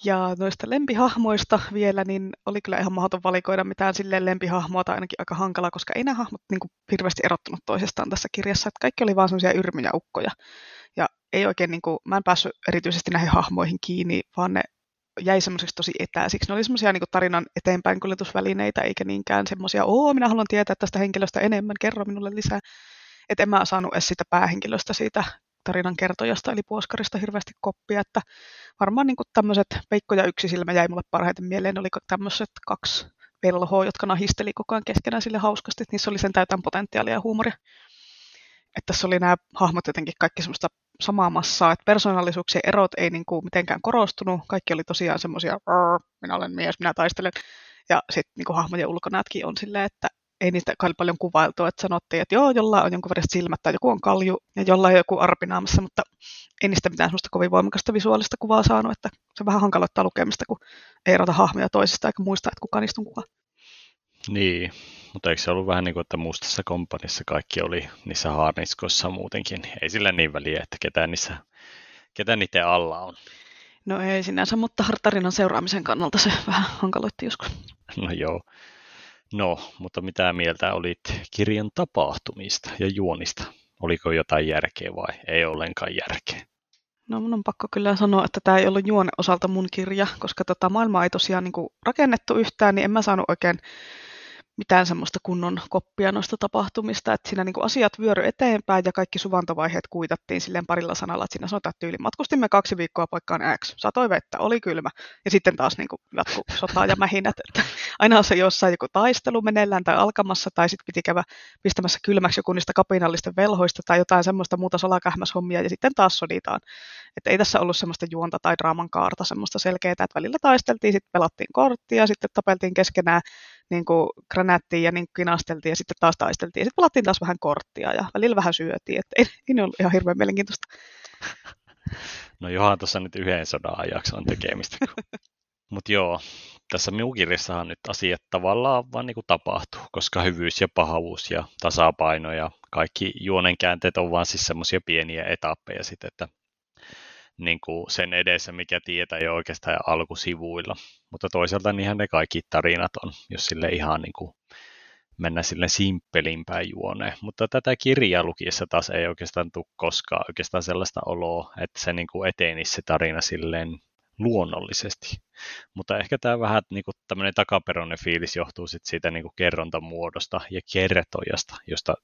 Ja noista lempihahmoista vielä, niin oli kyllä ihan mahdoton valikoida mitään silleen lempihahmoa, tai ainakin aika hankalaa, koska ei nämä hahmot niin kuin hirveästi erottunut toisestaan tässä kirjassa, että kaikki oli vaan semmoisia yrmyjä ukkoja. Ja ei oikein, niin kuin, mä en päässyt erityisesti näihin hahmoihin kiinni, vaan ne jäi semmoiseksi tosi etäisiksi. Ne oli semmoisia niin kuin tarinan eteenpäin kuljetusvälineitä, eikä niinkään semmoisia, oo minä haluan tietää tästä henkilöstä enemmän, kerro minulle lisää. Että en mä saanut edes sitä päähenkilöstä siitä tarinan kertojasta, eli puoskarista hirveästi koppia, että varmaan niin tämmöiset Peikko ja Yksisilmä jäi mulle parhaiten mieleen, oli tämmöiset kaksi velhoa, jotka nahisteli koko ajan keskenään sille hauskasti, että niissä oli sen täytän potentiaalia ja huumoria. Että tässä oli nämä hahmot jotenkin kaikki semmoista samaa massaa, että persoonallisuuksien erot ei niin kuin mitenkään korostunut, kaikki oli tosiaan semmoisia, minä olen mies, minä taistelen, ja sitten niin hahmojen ulkonäötkin on silleen, että ei niitä kai paljon kuvailtua, että sanottiin, että joo, jollain on jonkun väriset silmät tai joku on kalju ja jollain on joku arpinaamassa, mutta ei niistä mitään semmoista kovin voimakasta visuaalista kuvaa saanut, että se vähän hankaloittaa lukemista, kun ei erota hahmoja toisista eikä muista, että kukaan niistä on kukaan. Niin, mutta eikö se ollut vähän niin kuin, että Mustassa komppaniassa kaikki oli niissä haarniskoissa muutenkin, ei sillä niin väliä, että ketä, niissä, ketä niiden alla on. No ei sinänsä, mutta tarinan seuraamisen kannalta se vähän hankaloitti joskus. No joo. No, mutta mitä mieltä olit kirjan tapahtumista ja juonista? Oliko jotain järkeä vai ei ollenkaan järkeä? No mun on pakko kyllä sanoa, että tämä ei ollut juonen osalta mun kirja, koska tota maailmaa ei tosiaan niin kuin rakennettu yhtään, niin en mä saanut oikein mitään semmoista kunnon koppia noista tapahtumista, että siinä niin kuin asiat vyöry eteenpäin ja kaikki suvantovaiheet kuitattiin silleen parilla sanalla, että siinä sanotaan tyyli, matkustimme kaksi viikkoa paikkaan X, satoi vettä, oli kylmä, ja sitten taas niin kuin jatkuu sotaa ja mähinät, että aina on se jossain joku taistelu meneillään tai alkamassa, tai sitten piti käydä pistämässä kylmäksi joku niistä kapinallisten velhoista tai jotain semmoista muuta salakähmäshommia, ja sitten taas soditaan, että ei tässä ollut semmoista juonta tai draaman kaarta, semmoista selkeää, että välillä taisteltiin, sitten pelattiin korttia, sitten tapeltiin keskenään, niin kuin granaattiin ja niin kinasteltiin ja sitten taas taisteltiin ja sitten pelattiin taas vähän korttia ja välillä vähän syötiin, että ei, ei ne ollut ihan hirveän mielenkiintoista. No johan tuossa nyt yhden sodan ajaksi on tekemistä. Mutta joo, tässä minun kirjassahan nyt asiat tavallaan vaan niin kuin tapahtuu, koska hyvyys ja pahavuus ja tasapaino ja kaikki juonenkäänteet on vaan siis semmoisia pieniä etappeja sitten, että niin kuin sen edessä, mikä tietää jo oikeastaan alkusivuilla. Mutta toisaalta niinhän ne kaikki tarinat on, jos sille ihan niin kuin mennään sille simppelimpään juoneen. Mutta tätä kirjaa lukiessa taas ei oikeastaan tule koskaan oikeastaan sellaista oloa, että se niin kuin etenisi se tarina silleen luonnollisesti. Mutta ehkä tämä vähän niin kuin tämmöinen takaperoinen fiilis johtuu sitten siitä niin kuin kerrontamuodosta ja kertojasta, josta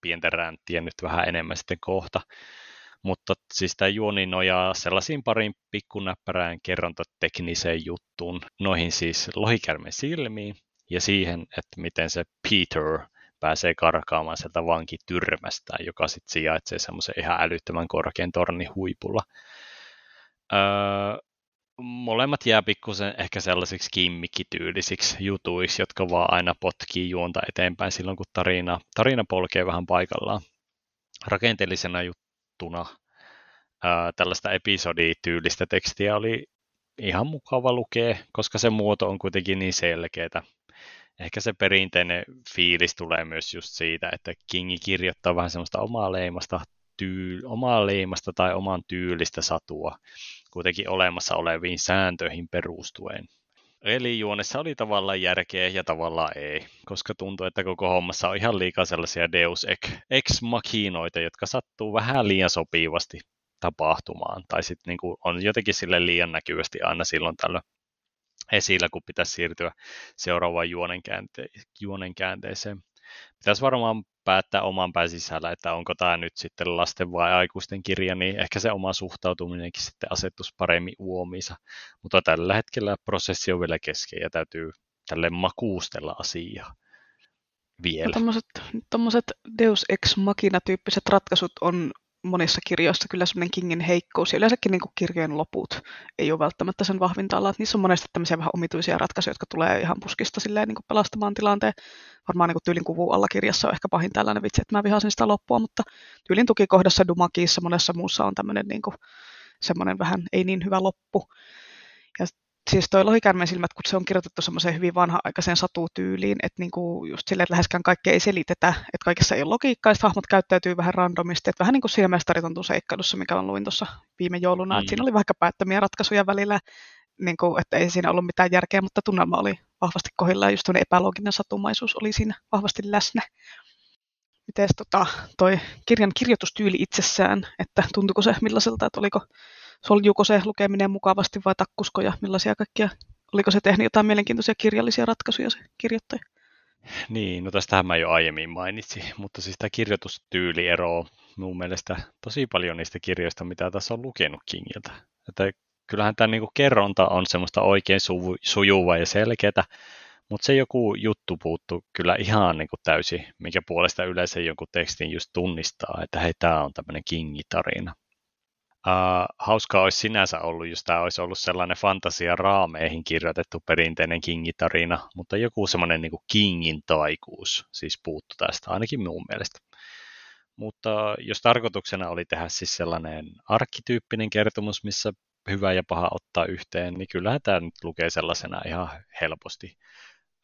pientä ränttiä nyt vähän enemmän sitten kohta. Mutta siis tämä juoni nojaa sellaisiin parin pikkunäppärään kerrontatekniseen juttuun, noihin siis Lohikärmen silmiin ja siihen, että miten se Peter pääsee karkaamaan sieltä vankityrmästään, joka sitten sijaitsee semmoisen ihan älyttömän korkean tornin huipulla. Öö, molemmat jää pikkusen ehkä sellaisiksi kimmikkityylisiksi jutuiksi, jotka vaan aina potkii juonta eteenpäin silloin, kun tarina, tarina polkee vähän paikallaan. Rakenteellisena juttuna öö, tällaista episodityylistä tekstiä oli ihan mukava lukea, koska se muoto on kuitenkin niin selkeätä. Ehkä se perinteinen fiilis tulee myös just siitä, että Kingi kirjoittaa vähän semmoista omaa leimasta, tyyl, omaa leimasta tai oman tyylistä satua, kuitenkin olemassa oleviin sääntöihin perustuen. Eli juonessa oli tavallaan järkeä ja tavallaan ei, koska tuntuu, että koko hommassa on ihan liikaa sellaisia deus ex machinoita, jotka sattuu vähän liian sopivasti tapahtumaan, tai sitten niinku on jotenkin sille liian näkyvästi aina silloin tällöin esillä, kun pitäisi siirtyä seuraavaan juonenkäänte- juonenkäänteeseen. Pitäisi varmaan päättää oman pään sisällä, että onko tämä nyt sitten lasten vai aikuisten kirja, niin ehkä se oma suhtautuminenkin sitten asettuisi paremmin uomiinsa. Mutta tällä hetkellä prosessi on vielä kesken ja täytyy tälle makuustella asiaa vielä. No, Tuommoiset deus ex machina -tyyppiset ratkaisut on monissa kirjoissa kyllä semmoinen Kingin heikkous, ja yleensäkin niin kuin kirjojen loput ei ole välttämättä sen vahvinta alaa. Niissä on monesti tämmöisiä vähän omituisia ratkaisuja, jotka tulee ihan puskista silleen, niin kuin pelastamaan tilanteen. Varmaan niin kuin tyylin kuvun alla kirjassa on ehkä pahin tällainen vitsi, että mä vihasin sitä loppua, mutta tyylin tukikohdassa Dumakiissa monessa muussa on tämmöinen niin kuin semmoinen vähän ei niin hyvä loppu. Ja siis toi Lohikärmeen silmät, kun se on kirjoitettu semmoiseen hyvin vanha-aikaiseen satutyyliin, että niinku just silleen, että läheskään kaikkea ei selitetä, että kaikessa ei ole logiikkaa, hahmot käyttäytyy vähän randomisti, että vähän niin kuin siinä Mestarit on tuon seikkailussa, mikä mä luin tuossa viime jouluna, mm. että siinä oli vähän päättömiä ratkaisuja välillä, niinku, että ei siinä ollut mitään järkeä, mutta tunnelma oli vahvasti kohdillaan, just tuonne epälooginen satumaisuus oli siinä vahvasti läsnä. Mites tota, toi kirjan kirjoitustyyli itsessään, että tuntuiko se millaiselta, että oliko soljuuko se lukeminen mukavasti vai takkusko ja millaisia kaikkia? Oliko se tehnyt jotain mielenkiintoisia kirjallisia ratkaisuja se kirjoittaja? Niin, no tästähän mä jo aiemmin mainitsin, mutta siis tämä kirjoitustyyli eroaa mun mielestä tosi paljon niistä kirjoista, mitä tässä on lukenut Kingiltä. Että kyllähän tämä niinku kerronta on semmoista oikein suvu, sujuvaa ja selkeätä, mutta se joku juttu puuttuu kyllä ihan niinku täysin, minkä puolesta yleensä jonkun tekstin just tunnistaa, että hei, tämä on tämmöinen Kingi-tarina. Uh, hauskaa olisi sinänsä ollut, jos tämä olisi ollut sellainen fantasiaraameihin kirjoitettu perinteinen Kingi-tarina, mutta joku semmoinen niin kuin Kingin taikuus siis puuttu tästä, ainakin minun mielestä. Mutta jos tarkoituksena oli tehdä siis sellainen arkkityyppinen kertomus, missä hyvä ja paha ottaa yhteen, niin kyllähän tämä nyt lukee sellaisena ihan helposti.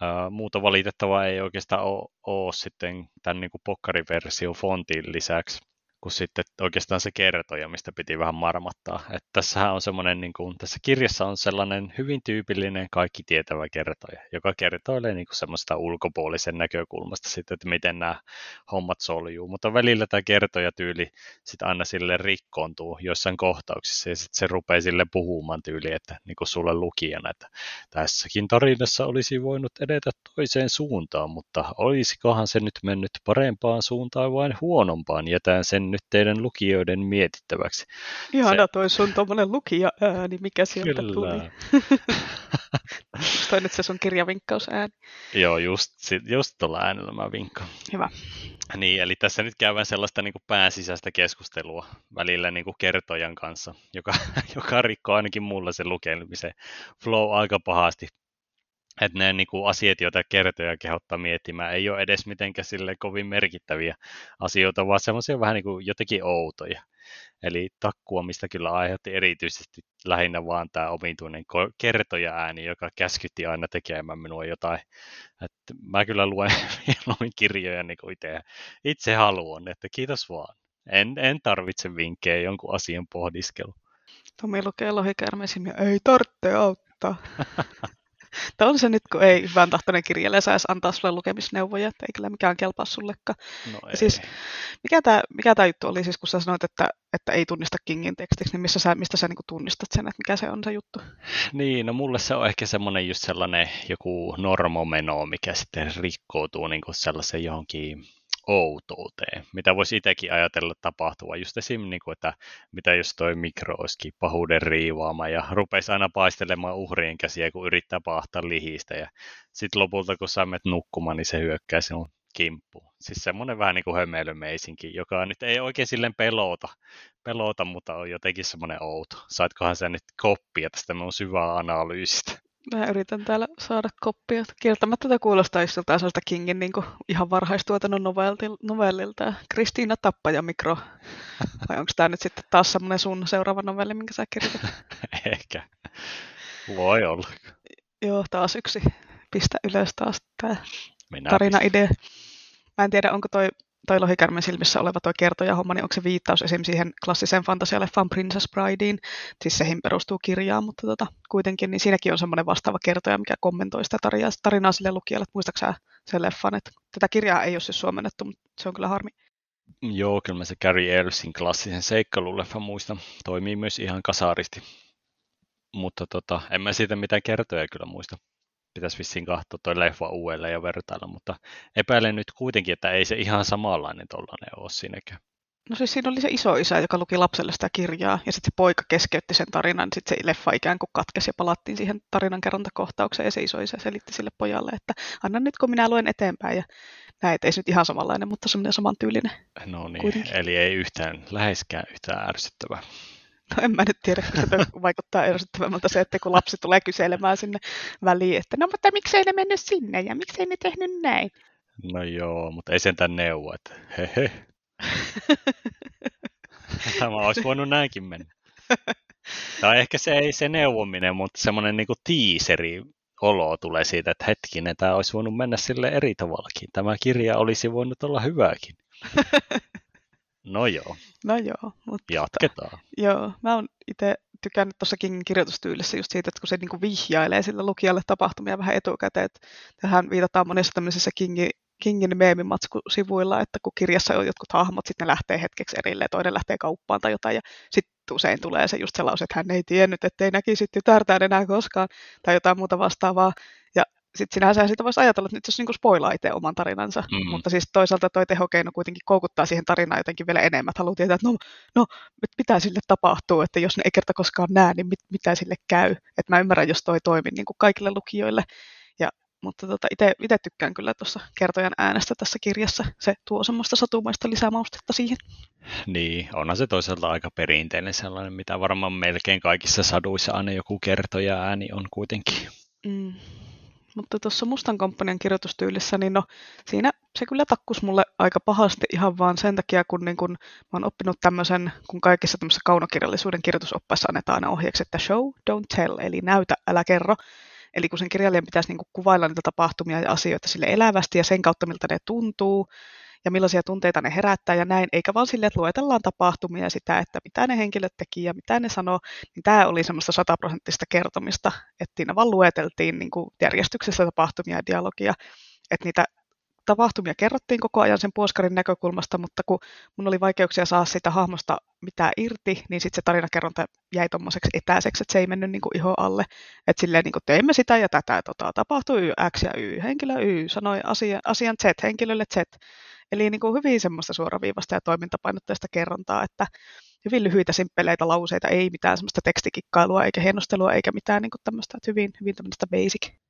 Uh, muuta valitettavaa ei oikeastaan ole, ole sitten tämän niin kuin pokkariversion fontin lisäksi, kun sitten oikeastaan se kertoja, mistä piti vähän marmattaa. Että tässähän on semmoinen, niin kuin, tässä kirjassa on sellainen hyvin tyypillinen kaikki tietävä kertoja, joka kertoilee niin kuin semmoista ulkopuolisen näkökulmasta sitten, että miten nämä hommat soljuu. Mutta välillä tämä kertojatyyli sitten aina sille rikkoontuu joissain kohtauksissa, ja sitten se rupeaa sille puhumaan tyyliin, että niin kuin sulle lukijana, että tässäkin tarinassa olisi voinut edetä toiseen suuntaan, mutta olisikohan se nyt mennyt parempaan suuntaan vai huonompaan, jätään sen nyt teidän lukijoiden mietittäväksi. Ihana, se... toi sun tommonen lukija-ääni, mikä sieltä kyllä tuli. Toi nyt se sun kirjavinkkausääni. Joo, just, just tuolla äänellä mä vinkkaan. Hyvä. Niin, eli tässä nyt käydään sellaista niin kuin pääsisäistä keskustelua välillä niin kuin kertojan kanssa, joka, joka rikkoo ainakin mulla sen lukemisen flow aika pahasti. Että ne niin kuin asiat, joita kertoja kehottaa miettimään, ei ole edes mitenkään sille kovin merkittäviä asioita, vaan semmoisia vähän niin kuin jotenkin outoja. Eli takkua, mistä kyllä aiheutti erityisesti lähinnä vaan tämä omituinen kertoja-ääni, joka käskytti aina tekemään minua jotain. Että mä kyllä luen kirjoja niin kuin itse, itse haluan, että kiitos vaan. En, en tarvitse vinkkejä jonkun asian pohdiskelu. Tomi lukee Lohikärmeen silmiä, ei tarvitse auttaa. Tämä on se nyt, kun ei hyvän tahtoinen kirjailija saisi antaa sulle lukemisneuvoja, että ei kyllä mikään kelpaa sullekaan. No ei. Siis, mikä tämä mikä tämä juttu oli, siis, kun sä sanoit, että, että ei tunnista Kingin tekstiksi, niin missä sä, mistä sä niinku tunnistat sen, että mikä se on se juttu? Niin, no mulle se on ehkä semmoinen just sellainen joku normomeno, mikä sitten rikkoutuu niinku sellaisen johonkin outouteen, mitä voisi itsekin ajatella tapahtua. Just esimerkiksi, että mitä jos toi mikro olisikin pahuuden riivaama ja rupeisi aina paistelemaan uhrien käsiä, kun yrittää paahtaa lihistä. Ja sitten lopulta, kun sä menet nukkumaan, niin se hyökkää sinun kimppuun. Siis semmoinen vähän niin kuin hömeilymeisinkin, joka nyt ei oikein silleen pelota, pelota, mutta on jotenkin semmoinen outo. Saitkohan sä nyt koppia tästä mun syvää analyysistä? Mä yritän täällä saada koppia. Kieltämättä tätä kuulostaa just siltä sellaista Kingin niin kuin ihan varhaistuotannon novellilta. Kristiina Tappaja mikro. Vai onko tää nyt sitten taas semmoinen sun seuraava novelli, minkä sä kirjoitat? Ehkä. Voi olla. Joo, taas yksi. Pistä ylös taas tää tarinaidea. Mä en tiedä, onko toi, toi Lohikärmen silmissä oleva toi kertojahomma, niin onko se viittaus esimerkiksi siihen klassiseen fantasialeffaan Princess Brideen, siis sehin perustuu kirjaan, mutta tota, kuitenkin niin siinäkin on semmoinen vastaava kertoja, mikä kommentoi sitä tarinaa, tarinaa sille lukijalle, että muistatko sä sen leffan, että tätä kirjaa ei ole siis suomennettu, mutta se on kyllä harmi. Joo, kyllä mä se Carrie Elsin klassisen seikkailuleffan muistan, toimii myös ihan kasaristi, mutta tota, en mä siitä mitään kertoja kyllä muista. Pitäisi vissiin katsoa toi leffa uudelleen ja vertailla, mutta epäilen nyt kuitenkin, että ei se ihan samanlainen tollainen ole siinäkään. No siis siinä oli se isoisä, joka luki lapselle sitä kirjaa, ja sitten se poika keskeytti sen tarinan, niin sitten se leffa ikään kuin katkesi ja palattiin siihen tarinankerrontakohtaukseen, ja se isoisä selitti sille pojalle, että anna nyt, kun minä luen eteenpäin, ja näin, että ei se nyt ihan samanlainen, mutta semmoinen samantyylinen. No niin, kuitenkin. Eli ei yhtään, läheskään yhtään ärsyttävää. No en mä nyt tiedä, kun sitä vaikuttaa ärsyttävämmältä se, että kun lapsi tulee kyselemään sinne väliin, että no mutta miksei ne mennyt sinne ja miksei ne tehnyt näin. No joo, mutta ei sentään neuvoa, että hehe. Tämä olisi voinut näinkin mennä. Tai ehkä se ei se neuvominen, mutta semmoinen niinku tiiseri-olo tulee siitä, että hetkinen, tämä olisi voinut mennä sille eri tavallakin. Tämä kirja olisi voinut olla hyväkin. No joo. No joo. Mutta jatketaan. Tota, joo, mä oon itse tykännyt tuossakin kirjoitustyylissä just siitä, että kun se niinku vihjailee sille lukijalle tapahtumia vähän etukäteen. Että tähän viitataan monessa tämmöisessä Kingin, Kingin meemimatskusivuilla, että kun kirjassa on jotkut hahmot, sitten ne lähtee hetkeksi erilleen, toinen lähtee kauppaan tai jotain. Ja sitten usein tulee se just se lause, että hän ei tiennyt, ettei näkisi tytärtään enää koskaan tai jotain muuta vastaavaa. Ja sitten sinänsä sitä voisi ajatella, että nyt jos niinku spoilaa itse oman tarinansa, mm-hmm. mutta siis toisaalta toi tehokeino kuitenkin koukuttaa siihen tarinaan jotenkin vielä enemmän. Haluaa tietää, että no, no mitä sille tapahtuu, että jos ne ei kerta koskaan näe, niin mit, mitä sille käy. Että mä ymmärrän, jos toi toimii niin kuin kaikille lukijoille. Ja, mutta tota, itse tykkään kyllä tuossa kertojan äänestä tässä kirjassa. Se tuo semmoista satumaista lisämaustetta siihen. Niin, onhan se toisaalta aika perinteinen sellainen, mitä varmaan melkein kaikissa saduissa aina joku kertoja ääni on kuitenkin. Mm. Mutta tuossa Mustan komppanian kirjoitustyylissä, niin no siinä se kyllä takkusi mulle aika pahasti ihan vaan sen takia, kun, niin kun mä oon oppinut tämmöisen, kun kaikissa tämmöisessä kaunokirjallisuuden kirjoitusoppaissa annetaan aina ohjeeksi, että show, don't tell, eli näytä, älä kerro. Eli kun sen kirjailijan pitäisi niin kun kuvailla niitä tapahtumia ja asioita sille elävästi ja sen kautta, miltä ne tuntuu ja millaisia tunteita ne herättää ja näin, eikä vaan silleen, että luetellaan tapahtumia ja sitä, että mitä ne henkilöt teki ja mitä ne sanoo, niin tämä oli semmoista sataprosenttista kertomista, että siinä vaan lueteltiin niin kuin järjestyksessä tapahtumia ja dialogia, että niitä tapahtumia kerrottiin koko ajan sen puoskarin näkökulmasta, mutta kun mun oli vaikeuksia saada sitä hahmosta mitään irti, niin sitten se tarinakerronta jäi tommoiseksi etäiseksi, että se ei mennyt niin kuin iho alle. Että silleen niin kuin teimme sitä ja tätä, tota, tapahtui X ja Y, henkilö Y, sanoi asia, asian Z, henkilölle Z. Eli niin kuin hyvin semmoista suoraviivasta ja toimintapainotteista kerrontaa, että hyvin lyhyitä, simppeleitä lauseita, ei mitään semmoista tekstikikkailua eikä hienostelua eikä mitään niin kuin tämmöistä, että hyvin, hyvin tämmöistä basic.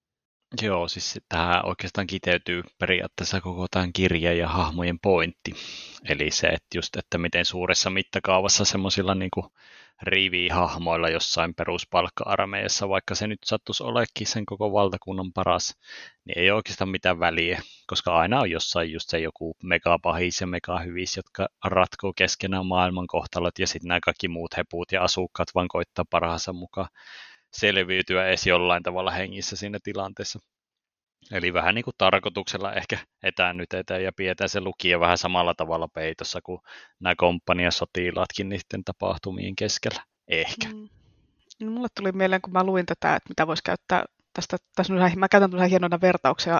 Joo, siis tähän oikeastaan kiteytyy periaatteessa koko tämän kirjan ja hahmojen pointti. Eli se, että, just, että miten suuressa mittakaavassa semmoisilla niin kuin rivihahmoilla jossain peruspalkka-armeijassa, vaikka se nyt sattuisi olekin sen koko valtakunnan paras, niin ei oikeastaan mitään väliä, koska aina on jossain just se joku megapahis ja megahyvis, jotka ratkoo keskenään maailmankohtalot ja sitten nämä kaikki muut hepuut ja asukkaat vaan koittaa parhaansa mukaan selviytyä edes jollain tavalla hengissä siinä tilanteessa. Eli vähän niin kuin tarkoituksella ehkä etäännytetään ja pidetään se lukija vähän samalla tavalla peitossa kuin nämä komppaniasotilaatkin niiden tapahtumien keskellä. Ehkä. Mm. No, mulle tuli mieleen, kun mä luin tätä, että mitä voisi käyttää tästä, tässä mä käytän tämmöisiä hienoina vertauksia,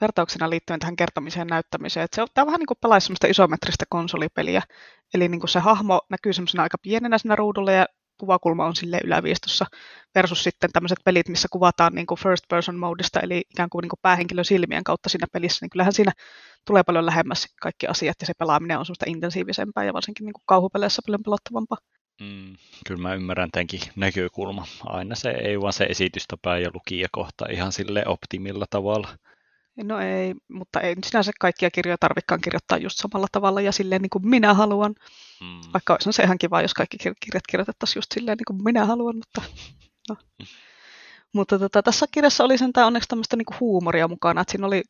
vertauksena liittyen tähän kertomiseen ja näyttämiseen. Että se ottaa vähän niin kuin pelaisi semmoista isometristä konsolipeliä. Eli niin kuin se hahmo näkyy semmoisena aika pienenä siinä ruudulla ja kuvakulma on sille yläviistossa versus sitten tämmöiset pelit, missä kuvataan niin kuin first person modista, eli ikään kuin, niin kuin päähenkilön silmien kautta siinä pelissä, niin kyllähän siinä tulee paljon lähemmäs kaikki asiat, ja se pelaaminen on semmoista intensiivisempää, ja varsinkin niin kuin kauhupeleissä paljon pelottavampaa. Mm, kyllä mä ymmärrän tämänkin näkökulma. Aina se ei vaan se esitystapa ja lukija kohta ihan sille optimilla tavalla. No ei, mutta ei sinänsä kaikkia kirjoja tarvikaan kirjoittaa just samalla tavalla ja silleen niin kuin minä haluan. Mm. Vaikka olisi se ihan kiva, jos kaikki kirjat kirjoitettaisiin just silleen niin kuin minä haluan, mutta no. Mm. Mutta tota, tässä kirjassa oli sentään onneksi tämmöistä niin kuin huumoria mukana, että siinä oli,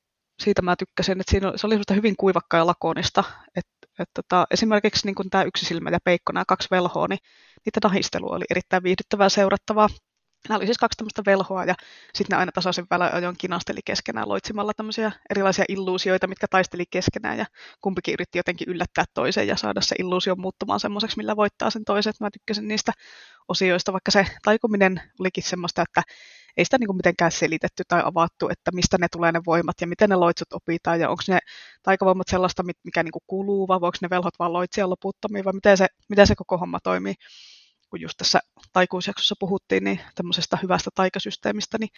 siitä mä tykkäsin, että siinä oli, se oli semmoista hyvin kuivakkaa ja lakonista, että Et tota, esimerkiksi niin tämä yksisilmä ja peikko, nämä kaksi velhoa, niin niitä nahistelu oli erittäin viihdyttävää seurattavaa. Nämä oli siis kaksi tämmöistä velhoa ja sitten ne aina tasaisin väliajoin kinasteli keskenään loitsimalla tämmöisiä erilaisia illuusioita, mitkä taisteli keskenään ja kumpikin yritti jotenkin yllättää toisen ja saada se illuusio muuttumaan semmoiseksi, millä voittaa sen toisen. Mä tykkäsin niistä osioista, vaikka se taikominen olikin semmoista, että ei sitä niin kuin mitenkään selitetty tai avattu, että mistä ne tulee ne voimat ja miten ne loitsut opitaan ja onko ne taikavoimat sellaista, mikä niin kuin kuluu, vai voiko ne velhot vaan loitsia loputtomia, vai miten se, miten se koko homma toimii. Kun just tässä taikuusjaksossa puhuttiin niin tämmöisestä hyvästä taikasysteemistä, niin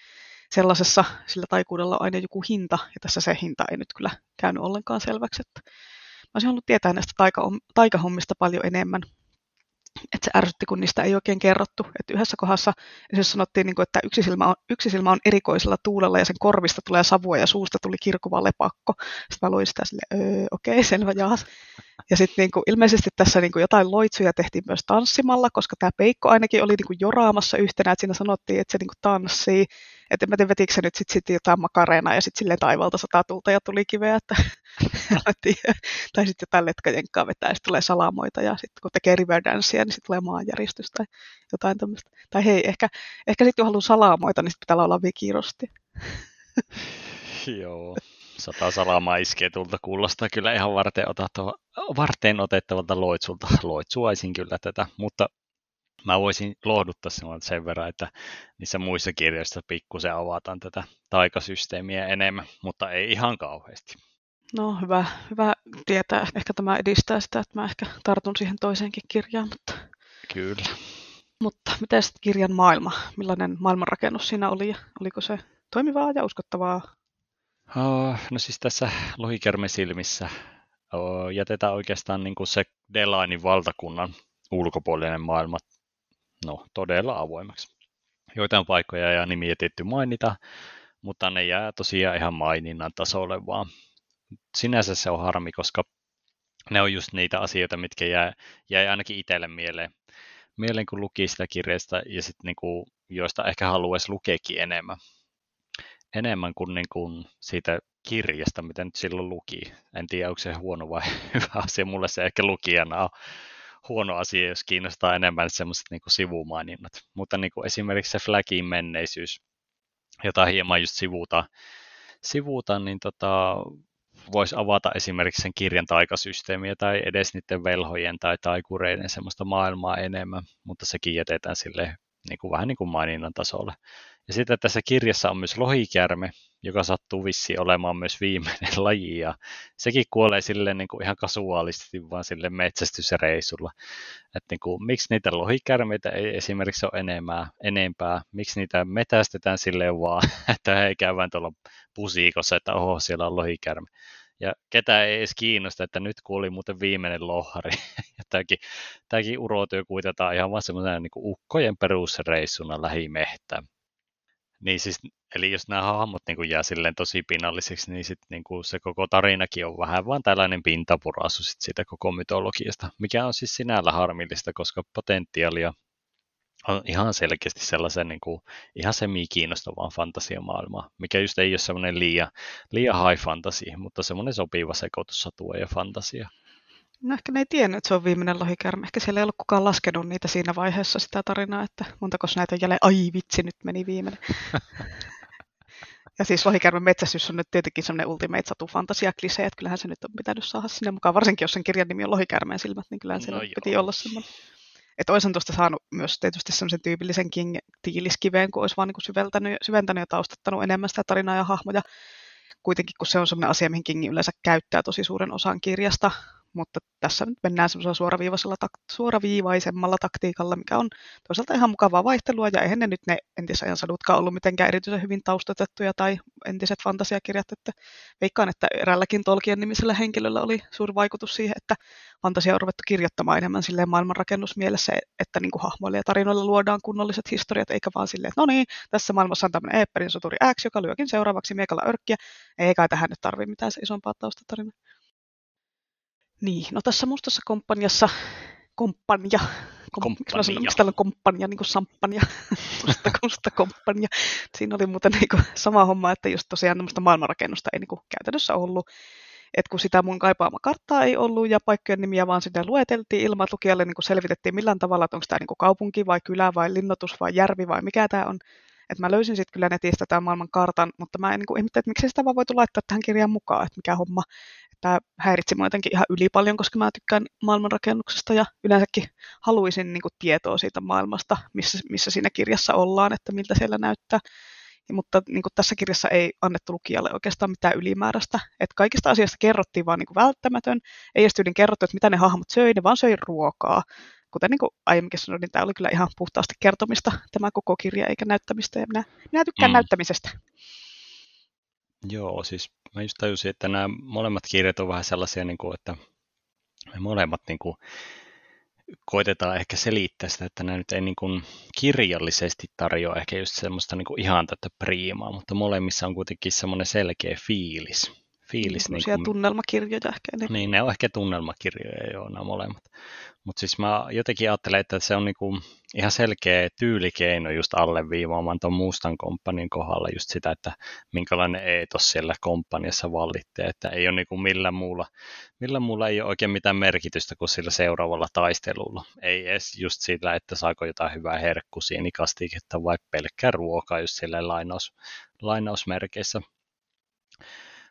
sellaisessa sillä taikuudella on aina joku hinta, ja tässä se hinta ei nyt kyllä käynyt ollenkaan selväksi. Että mä olisin halunnut tietää näistä taika, taikahommista paljon enemmän. Että se ärsytti, kun niistä ei oikein kerrottu. Että yhdessä kohdassa esimerkiksi sanottiin, että yksi silmä, on, yksi silmä on erikoisella tuulella ja sen korvista tulee savua ja suusta tuli kirkuva lepakko. Sitten mä luin sitä silleen, öö, okei, okay, selvä, jaas. Ja sitten ilmeisesti tässä jotain loitsuja tehtiin myös tanssimalla, koska tämä peikko ainakin oli joraamassa yhtenä. Että siinä sanottiin, että se tanssii. Että en mä tiedä, vetikö se nyt sitten sit jotain makareenaa ja sitten silleen taivalta sataa tulta ja tuli kiveä. Että tai sitten jotain letkajenkkaa vetää ja sitten tulee salamoita ja sitten kun tekee river dancea, niin sitten tulee maanjäristys tai jotain tämmöistä. Tai hei, ehkä, ehkä sitten kun haluaa salamoita, niin sitten pitää olla vikirosti. Joo, sata salamaa iskee tulta kuulostaa kyllä ihan varten, otettavalta, varten otettavalta loitsulta. Loitsuaisin kyllä tätä, mutta mä voisin lohduttaa sinua sen verran, että niissä muissa kirjoissa pikkusen avataan tätä taikasysteemiä enemmän, mutta ei ihan kauheasti. No hyvä, hyvä tietää. Ehkä tämä edistää sitä, että mä ehkä tartun siihen toiseenkin kirjaan. Mutta... Kyllä. Mutta miten sitten kirjan maailma? Millainen maailmanrakennus siinä oli? Ja oliko se toimivaa ja uskottavaa? Oh, no siis tässä Lohikärmen silmissä oh, jätetään oikeastaan niin kuin se Delainin valtakunnan ulkopuolinen maailma no, todella avoimaksi. Joitain paikkoja ja nimiä tietty mainita, mutta ne jää tosiaan ihan maininnan tasolle vaan. Sinänsä se on harmi, koska ne on just niitä asioita, mitkä jää, jäi ainakin itselle mieleen, mieleen kun luki sitä kirjasta ja sitten niinku, joista ehkä haluaisi lukeekin enemmän. Enemmän kuin niinku siitä kirjasta, mitä nyt silloin luki. En tiedä, onko se huono vai hyvä asia. Mulle se ehkä lukijana on huono asia, jos kiinnostaa enemmän semmoiset niinku sivumaininnat. Mutta niinku esimerkiksi se Flagin menneisyys, jota hieman just sivuutaan, sivuuta, niin tota... voisi avata esimerkiksi sen kirjan taikasysteemiä tai edes niiden velhojen tai taikureiden semmoista maailmaa enemmän, mutta sekin jätetään sille niin kuin, vähän niin kuin maininnan tasolle. Ja sitten tässä kirjassa on myös lohikärme, joka sattuu vissiin olemaan myös viimeinen laji ja sekin kuolee sille niin kuin ihan kasuaalisesti vaan sille metsästysreisulla. Että niin kuin, miksi niitä lohikärmeitä ei esimerkiksi ole enemmää, enempää, miksi niitä metästetään silleen vaan, että hei käydään tuolla pusiikossa, että oho siellä on lohikärme. Ja ketään ei edes kiinnosta, että nyt kuoli muuten viimeinen lohari. Tämäkin, tämäkin urotyö kuitataan ihan vaan semmoisena niin kuin ukkojen perusreissuna lähimehtään. Niin siis, eli jos nämä hahmot niin kuin jää silleen tosi pinnallisiksi, niin, sit, niin kuin se koko tarinakin on vähän vaan tällainen pintapurasu sit siitä koko mytologiasta, mikä on siis sinällä harmillista, koska potentiaalia on ihan selkeästi sellaisen niin kuin, ihan semi-kiinnostavaan fantasiamaailmaan, mikä just ei ole semmoinen liian, liian high fantasy, mutta semmoinen sopiva sekoitus satua ja fantasia. No ehkä ne ei tiennyt, että se on viimeinen lohikärme. Ehkä siellä ei ollut kukaan laskenut niitä siinä vaiheessa sitä tarinaa, että montakos näitä on jälleen, ai vitsi, nyt meni viimeinen. Ja siis lohikärmen metsästys on nyt tietenkin sellainen ultimate satufantasia-klisee, että kyllähän se nyt on pitänyt saada sinne mukaan. Varsinkin jos sen kirjan nimi on Lohikärmeen silmät, niin kyllähän siellä no piti olla semmoinen. Että olisin tuosta saanut myös tietysti semmoisen tyypillisen King-tiiliskiveen, kun olisi vaan niin kuin syventänyt, syventänyt ja taustattanut enemmän sitä tarinaa ja hahmoja. Kuitenkin, kun se on semmoinen asia, mihin King yleensä käyttää tosi suuren osan kirjasta. mutta tässä nyt mennään semmoisella suoraviivaisemmalla taktiikalla, mikä on toisaalta ihan mukavaa vaihtelua, ja eihän ne nyt ne entisajan sadutkaan ollut mitenkään erityisen hyvin taustatettuja tai entiset fantasiakirjat, että veikkaan, että eräälläkin Tolkien nimisellä henkilöllä oli suuri vaikutus siihen, että fantasia on ruvettu kirjoittamaan enemmän silleen maailmanrakennusmielessä, että niin kuin hahmoille ja tarinoilla luodaan kunnolliset historiat, eikä vaan silleen, että no niin, tässä maailmassa on tämmöinen eepperin soturi X, joka lyökin seuraavaksi miekalla örkkiä, ei kai tähän nyt tarvitse mitään se isompaa taustatarinaa. Niin, no tässä Mustassa komppaniassa, komppania, kom, komppania. Miksi täällä on komppania, niin kuin samppania, musta, musta komppania. Siinä oli muuten niin kuin sama homma, että just tosiaan tämmöistä maailmanrakennusta ei niin kuin käytännössä ollut. Että kun sitä mun kaipaama karttaa ei ollut ja paikkojen nimiä vaan sinne lueteltiin ilman, että lukijalle niin kuin selvitettiin millään tavalla, että onko tämä niin kuin kaupunki vai kylä vai linnoitus vai järvi vai mikä tämä on. Että mä löysin sitten kyllä netistä tämän maailman kartan, mutta mä en niin kuin ihmettä, että miksei sitä vaan voitu laittaa tähän kirjaan mukaan, että mikä homma. Tämä häiritsi minua jotenkin ihan yli paljon, koska mä tykkään maailmanrakennuksesta ja yleensäkin haluaisin niin kuin tietoa siitä maailmasta, missä, missä siinä kirjassa ollaan, että miltä siellä näyttää. Ja, mutta niin kuin tässä kirjassa ei annettu lukijalle oikeastaan mitään ylimääräistä. Että kaikista asioista kerrottiin vaan niin kuin välttämätön. Ei edes yhden kerrottu, että mitä ne hahmot söi, ne vaan söi ruokaa. Kuten niin kuin aiemminkin sanoin, niin tämä oli kyllä ihan puhtaasti kertomista tämä koko kirja, eikä näyttämistä. Ja minä, minä tykkään mm. näyttämisestä. Joo, siis mä just tajusin, että nämä molemmat kirjat on vähän sellaisia, niin kuin, että me molemmat niin kuin, koitetaan ehkä selittää sitä, että nämä nyt ei niin kuin, kirjallisesti tarjoa ehkä just semmoista niin kuin, ihan tätä priimaa, mutta molemmissa on kuitenkin semmoinen selkeä fiilis. fiilis niin kuin, tunnelmakirjoja ehkä enemmän. Niin, ne on ehkä tunnelmakirjoja, joo, nämä molemmat. Mutta siis mä jotenkin ajattelen, että se on niin kuin, ihan selkeä tyylikeino just alleviivaamaan tuon Mustan komppanin kohdalla just sitä, että minkälainen eetos siellä komppaniassa vallittee, että ei ole niin kuin millään muulla, millään muulla ei ole oikein mitään merkitystä kuin sillä seuraavalla taistelulla. Ei edes just sillä, että saako jotain hyvää herkkusienikastiketta vai pelkkää ruokaa just sillä lainaus, lainausmerkeissä.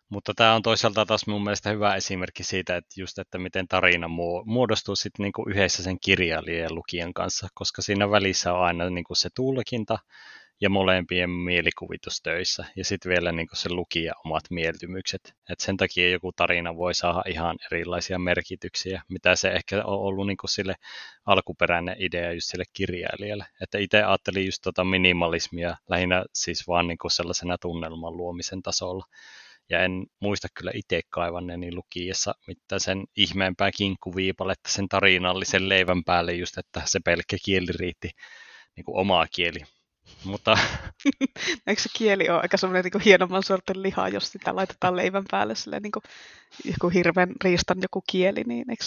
Mutta tämä on toisaalta taas mun mielestä hyvä esimerkki siitä, että, just, että miten tarina muodostuu sit niinku yhdessä sen kirjailijan ja lukijan kanssa, koska siinä välissä on aina niinku se tulkinta ja molempien mielikuvitus töissä ja sitten vielä niinku se lukija omat mieltymykset. Et sen takia joku tarina voi saada ihan erilaisia merkityksiä, mitä se ehkä on ollut niinku sille alkuperäinen idea just sille kirjailijalle. Että itse ajattelin just tota minimalismia lähinnä siis vaan niinku sellaisena tunnelman luomisen tasolla. Ja en muista kyllä itse kaivanneeni lukiessa mitään sen ihmeempää kinkkuviipaletta sen tarinallisen leivän päälle just, että se pelkkä kieli riitti niin kuin omaa kieli. Mutta... Eikö se kieli ole aika semmoinen niin hienomman sorten liha, jos sitä laitetaan leivän päälle silleen, niin kuin joku hirveän riistan joku kieli, niin eikö,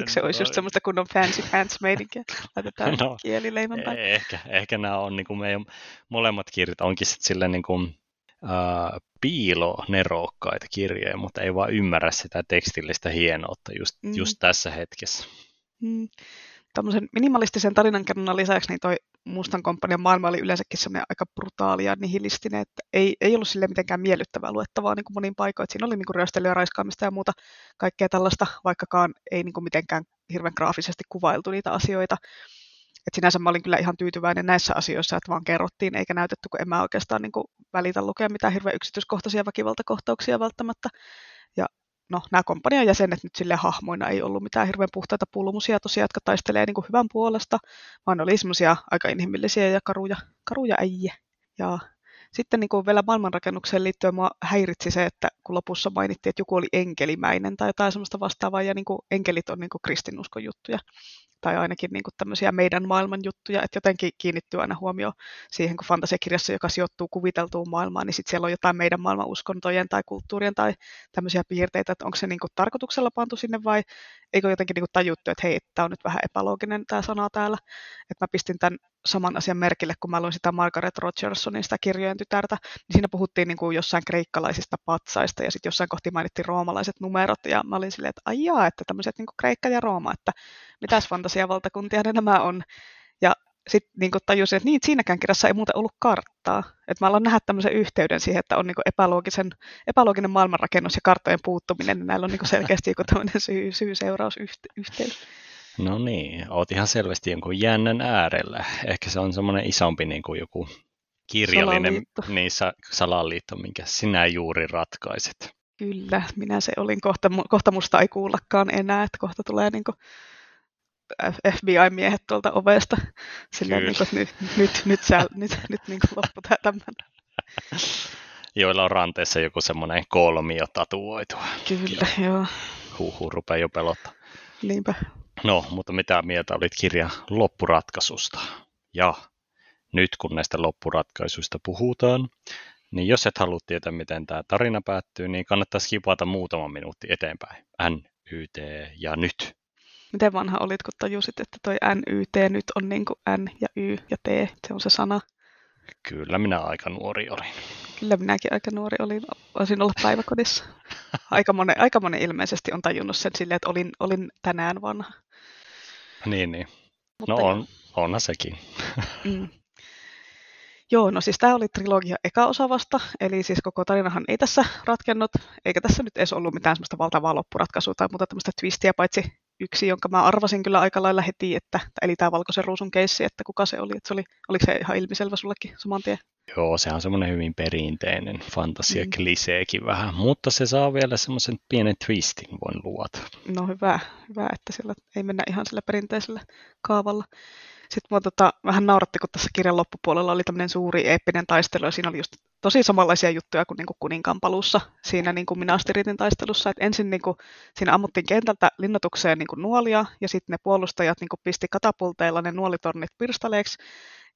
eikö se olisi just semmoista kunnon fancy pants meininkiä, laitetaan no, kieli leivän päälle? Ehkä, ehkä nämä on niin kuin meidän molemmat kirjat onkin sitten silleen niin kuin Uh, piilonerokkaita kirjoja, mutta ei vaan ymmärrä sitä tekstillistä hienoutta just, mm. just tässä hetkessä. Mm. Tämmöisen minimalistisen tarinankerronnan lisäksi niin toi Mustan komppanian maailma oli yleensäkin semmoinen aika brutaali ja nihilistinen, että ei, ei ollut sille mitenkään miellyttävää luettavaa niin kuin monin paikoin. Siinä oli niin kuin ryöstelyä, raiskaamista ja muuta kaikkea tällaista, vaikkakaan ei niin kuin mitenkään hirveän graafisesti kuvailtu niitä asioita. Et sinänsä mä olin kyllä ihan tyytyväinen näissä asioissa, että vaan kerrottiin eikä näytetty, kun en mä oikeastaan niin kuin välitä lukea mitään hirveän yksityiskohtaisia väkivaltakohtauksia välttämättä. Ja no, nämä komppanian jäsenet nyt sille hahmoina ei ollut mitään hirveän puhtaita pulmusia tosiaan, jotka taistelee niin kuin hyvän puolesta, vaan oli semmoisia aika inhimillisiä ja karuja, karuja äijä. Ja sitten niin kuin vielä maailmanrakennukseen liittyen mua häiritsi se, että kun lopussa mainittiin, että joku oli enkelimäinen tai jotain semmoista vastaavaa, ja niin kuin enkelit on niin kuin kristinuskon juttuja. Tai ainakin niin kuin tämmöisiä meidän maailman juttuja, että jotenkin kiinnittyy aina huomio siihen, kun fantasiakirjassa, joka sijoittuu kuviteltuun maailmaan, niin sitten siellä on jotain meidän maailman uskontojen tai kulttuurien tai tämmöisiä piirteitä, että onko se niin kuin tarkoituksella pantu sinne vai eikö jotenkin niin kuin tajuttu, että hei, tämä on nyt vähän epälooginen tämä sana täällä. Että mä pistin tämän saman asian merkille, kun mä luin sitä Margaret Rogersonin, sitä kirjojen tytärtä, niin siinä puhuttiin niin kuin jossain kreikkalaisista patsaista ja sitten jossain kohti mainittiin roomalaiset numerot ja mä olin silleen, että aijaa, että tämmöiset niin kuin Kreikka ja Rooma, että mitäs fantasiavaltakuntia ne nämä on. Ja sitten niin kuin tajusin, että niin, siinäkään kirjassa ei muuten ollut karttaa. Että mä aloin nähdä tämmöisen yhteyden siihen, että on niin kuin epäloogisen, epälooginen maailmanrakennus ja karttojen puuttuminen, niin näillä on niin kuin selkeästi joku tämmöinen syy, syy-seurausyhteys. No niin, oot ihan selvästi jonkun jännän äärellä. Ehkä se on semmoinen isompi niin kuin joku kirjallinen salaliitto. Niin, salaliitto, minkä sinä juuri ratkaiset. Kyllä, minä se olin. Kohta, kohta musta ei kuullakaan enää, että kohta tulee niin kuin F B I-miehet tuolta ovesta. Silleen, niin kuin, nyt nyt, nyt, sä, nyt, nyt niin kuin loppu tämän. Joilla on ranteessa joku semmoinen kolmio tatuoitu. Kyllä, ja joo. Huhhuh, rupeaa jo pelottaa. Niinpä. No, mutta mitä mieltä olit kirjan loppuratkaisusta? Ja nyt kun näistä loppuratkaisuista puhutaan, niin jos et halua tietää, miten tämä tarina päättyy, niin kannattaisi kipata muutama minuutti eteenpäin. N Y T ja nyt. Miten vanha olit, kun tajusit, että toi N Y T nyt on niin kuin N ja Y ja T, se on se sana? Kyllä minä aika nuori olin. Kyllä minäkin aika nuori olin. Olisin ollut päiväkodissa. Aika monen, aika monen ilmeisesti on tajunnut sen silleen, että olin, olin tänään vanha. Niin, niin. Mutta no on, onhan sekin. Mm. Joo, no siis tämä oli trilogia eka osa vasta, eli siis koko tarinahan ei tässä ratkennut, eikä tässä nyt edes ollut mitään semmoista valtavaa loppuratkaisua tai muuta tämmöistä twistiä, paitsi yksi, jonka mä arvasin kyllä aika lailla heti, että, eli tämä Valkoisen ruusun keissi, että kuka se oli, että se oli, oliko se ihan ilmiselvä sullekin saman tien? Joo, se on semmoinen hyvin perinteinen fantasia-kliseekin mm. vähän, mutta se saa vielä semmoisen pienen twistin, voin luota. No hyvä, hyvä, että sillä ei mennä ihan sillä perinteisellä kaavalla. Sitten minua tota, vähän nauratti, kun tässä kirjan loppupuolella oli tämmöinen suuri eeppinen taistelu, ja siinä oli just tosi samanlaisia juttuja kuin, niin kuin kuninkaan paluussa, siinä niin kuin Minas Tirithin taistelussa. Et ensin niin kuin, siinä ammuttiin kentältä linnoitukseen niin kuin nuolia, ja sitten ne puolustajat niin kuin pisti katapulteilla ne nuolitornit pirstaleiksi,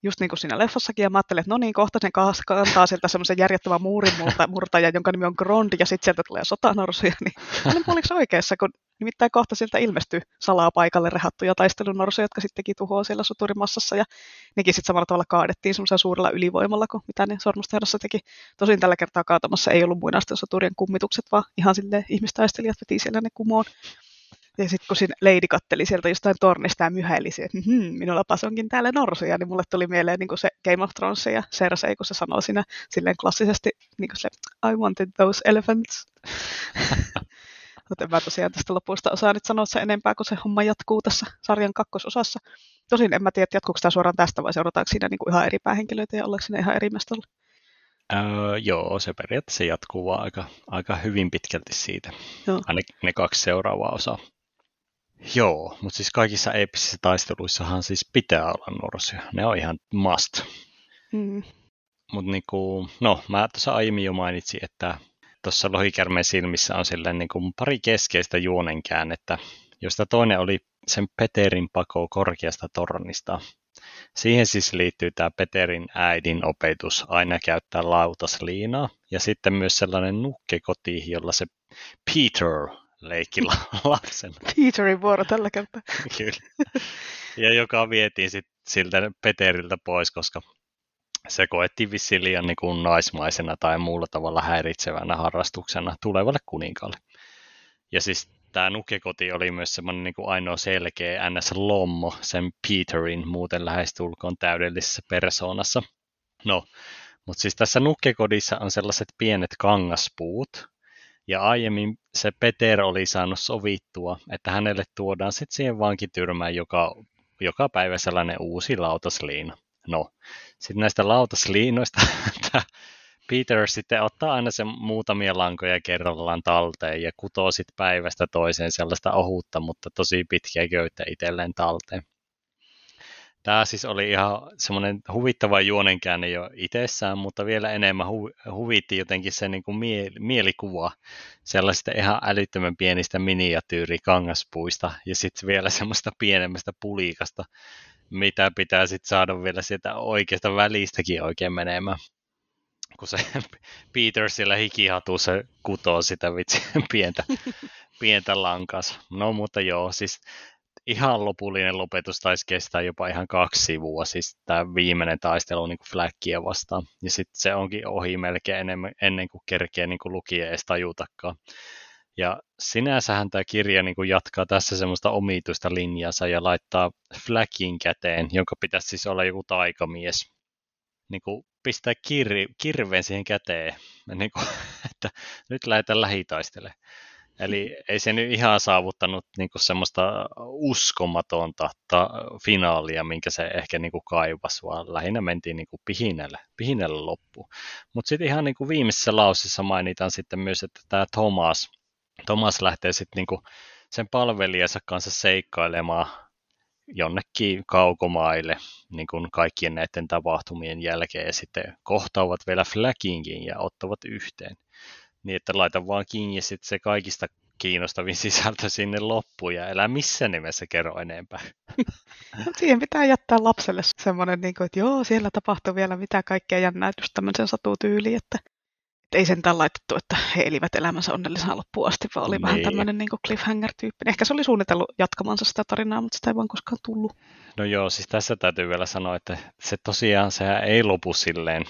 just niin kuin siinä leffassakin, ja mä ajattelin, että no niin, kohta sen kantaa sieltä semmoisen järjettömän muurinmurtajan, jonka nimi on Grondi, ja sitten sieltä tulee sotanorsuja, niin olen puoliksi oikeassa, kun nimittäin kohta sieltä ilmestyy salaa paikalle rehattuja taistelunorsuja, jotka sittenkin tuhoaa siellä soturimassassa, ja nekin sitten samalla tavalla kaadettiin semmoisella suurella ylivoimalla, kuin mitä ne Sormustehdassa teki. Tosin tällä kertaa kaatamassa ei ollut muinaisten soturien kummitukset, vaan ihan silleen ihmistaistelijat veti siellä ne kumoon. Ja sitten kun siinä leidi katteli sieltä jostain tornista ja myhäilisi, että hm, minullapas onkin täällä norsuja, niin mulle tuli mieleen niin kuin se Game of Thrones ja Cersei, kun se sanoi siinä silleen klassisesti niin kuin se I wanted those elephants. Joten mä tosiaan tästä lopusta osaan nyt sanoa sen enempää, kun se homma jatkuu tässä sarjan kakkososassa. Tosin en mä tiedä, jatkuuko tämä suoraan tästä vai seurataanko siinä niin kuin ihan eri päähenkilöitä ja ollaanko siinä ihan eri mestolla. Öö, joo, se periaatteessa jatkuu vaan aika, aika hyvin pitkälti siitä, joo. Ainakin ne kaksi seuraavaa osaa. Joo, mutta siis kaikissa eeppisissä taisteluissahan siis pitää olla norsuja. Ne on ihan must. Mm. Mutta niinku, no, mä tuossa aiemmin jo mainitsin, että tuossa Lohikärmeen silmissä on silleen niinku pari keskeistä juonenkäännettä, josta toinen oli sen Peterin pako korkeasta tornista. Siihen siis liittyy tämä Peterin äidin opetus aina käyttää lautasliinaa ja sitten myös sellainen nukkekoti, jolla se Peter leikki lapsen. Peterin vuoro tällä kertaa. Kyllä. Ja joka vietiin sit siltä Peteriltä pois, koska se koettiin vissiin liian niin kuin naismaisena tai muulla tavalla häiritsevänä harrastuksena tulevalle kuninkaalle. Ja siis tämä nukkekoti oli myös semmoinen niin kuin ainoa selkeä N S-lommo sen Peterin muuten lähestulkoon täydellisessä persoonassa. No, mutta siis tässä nukkekodissa on sellaiset pienet kangaspuut. Ja aiemmin se Peter oli saanut sovittua, että hänelle tuodaan sitten siihen vankityrmään joka, joka päivä sellainen uusi lautasliina. No, sitten näistä lautasliinoista Peter sitten ottaa aina sen muutamia lankoja kerrallaan talteen ja kutoo sitten päivästä toiseen sellaista ohutta, mutta tosi pitkiä köyttä itselleen talteen. Tämä siis oli ihan semmoinen huvittava juonenkäänne jo itsessään, mutta vielä enemmän hu- huvitti jotenkin se niin kuin mie- mielikuva sellaisista ihan älyttömän pienistä miniatyyrikangaspuista ja sitten vielä semmoista pienemmästä pulikasta, mitä pitää sitten saada vielä sieltä oikeasta välistäkin oikein menemään. Kun se Peter siellä hikihatussa kutoo sitä vitsi pientä, pientä lankas. No mutta joo, siis ihan lopullinen lopetus taisi kestää jopa ihan kaksi sivua, siis tämä viimeinen taistelu on niin kuin fläkkiä vastaan. Ja sitten se onkin ohi melkein enemmän, ennen kuin kerkee niin kuin lukija edes tajutakaan. Ja sinänsähän tämä kirja niin kuin jatkaa tässä semmoista omituista linjansa ja laittaa fläkin käteen, jonka pitäisi siis olla joku taikamies. Niin kuin pistää kirveen siihen käteen, niin kuin, että nyt lähdetään lähitaistelemaan. Eli ei se nyt ihan saavuttanut niinku semmoista uskomatonta ta- finaalia, minkä se ehkä niinku kaivasi, vaan lähinnä mentiin niinku pihinelle, pihinelle loppuun. Mutta sitten ihan niinku viimeisessä lausissa mainitaan sitten myös, että tämä Thomas, Thomas lähtee sitten niinku sen palvelijansa kanssa seikkailemaan jonnekin kaukomaille niin kuin kaikkien näiden tapahtumien jälkeen, ja sitten kohtaavat vielä Flaggingin ja ottavat yhteen. Niin, että laita vaan kiinni ja sitten se kaikista kiinnostavin sisältö sinne loppuun, ja älä missään nimessä kerro enempää. Siihen pitää jättää lapselle semmoinen, että joo, siellä tapahtuu vielä mitä kaikkea jännää, just tämmöisen satutyyliin, että ei sentään laitettu, että he elivät elämänsä onnellisena loppuun asti, vaan oli niin. Vähän tämmöinen niin kuin cliffhanger-tyyppinen. Ehkä se oli suunnitellut jatkamansa sitä tarinaa, mutta sitä ei vaan koskaan tullut. No joo, siis tässä täytyy vielä sanoa, että se tosiaan sehän ei lopu silleen,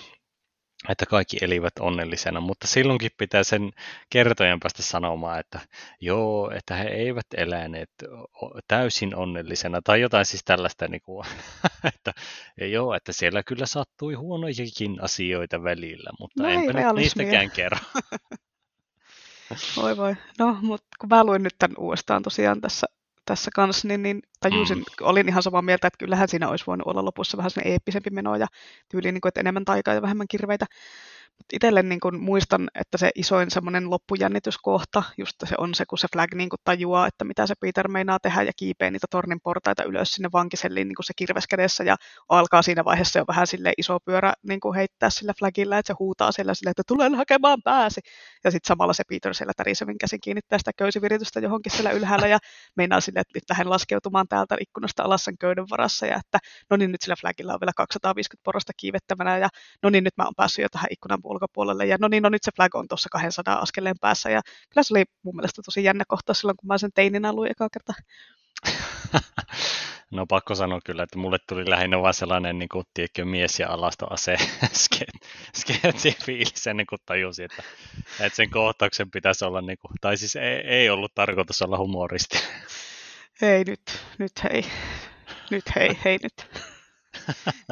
että kaikki elivät onnellisena, mutta silloinkin pitää sen kertojan päästä sanomaan, että joo, että he eivät eläneet täysin onnellisena tai jotain siis tällaista, niin kuin, että joo, että siellä kyllä sattui huonojakin asioita välillä, mutta no enpä nyt niistäkään kerro. Voi voi, no mutta kun mä luin nyt tämän uudestaan tosiaan tässä, tässä kanssa, niin, niin tajusin, mm. olin ihan samaa mieltä, että kyllähän siinä olisi voinut olla lopussa vähän sellainen eeppisempi meno ja tyyli, niin kuin, että enemmän taikaa ja vähemmän kirveitä. Mutta itselle niin kuin, muistan, että se isoin semmoinen loppujännityskohta, just se on se, kun se Flag niin kuin, tajuaa, että mitä se Peter meinaa tehdä ja kiipee niitä tornin portaita ylös sinne vankiselliin niin kuin se kirves kädessä ja alkaa siinä vaiheessa jo vähän sille iso pyörä niin kuin, heittää sillä Flagilla, että se huutaa siellä sille, että tulen hakemaan pääsi. Ja sitten samalla se Peter siellä tärisevin käsin kiinnittää sitä köysiviritystä johonkin siellä ylhäällä ja meinaa sille, että nyt lähden laskeutumaan täältä ikkunasta alas sen köyden varassa ja että no niin nyt sillä Flagilla on vielä kaksisataaviisikymmentä porosta kiivettävänä ja no niin nyt mä oon päässyt jo tähän ikkunan ulkopuolelle ja no niin, no nyt se Flag on tuossa kaksisataa askeleen päässä ja kyllä se oli mun mielestä tosi jännä kohta silloin, kun mä sen teininä luin ekaa kertaa. No pakko sanoa kyllä, että mulle tuli lähinnä vaan sellainen niin kuin, tiedätkö, mies ja alastoase skeetsi fiilis ennen kuin tajusin, että, että sen kohtauksen pitäisi olla, niin kuin, tai siis ei, ei ollut tarkoitus olla humoristi. Hei nyt, nyt hei, nyt hei, hei nyt.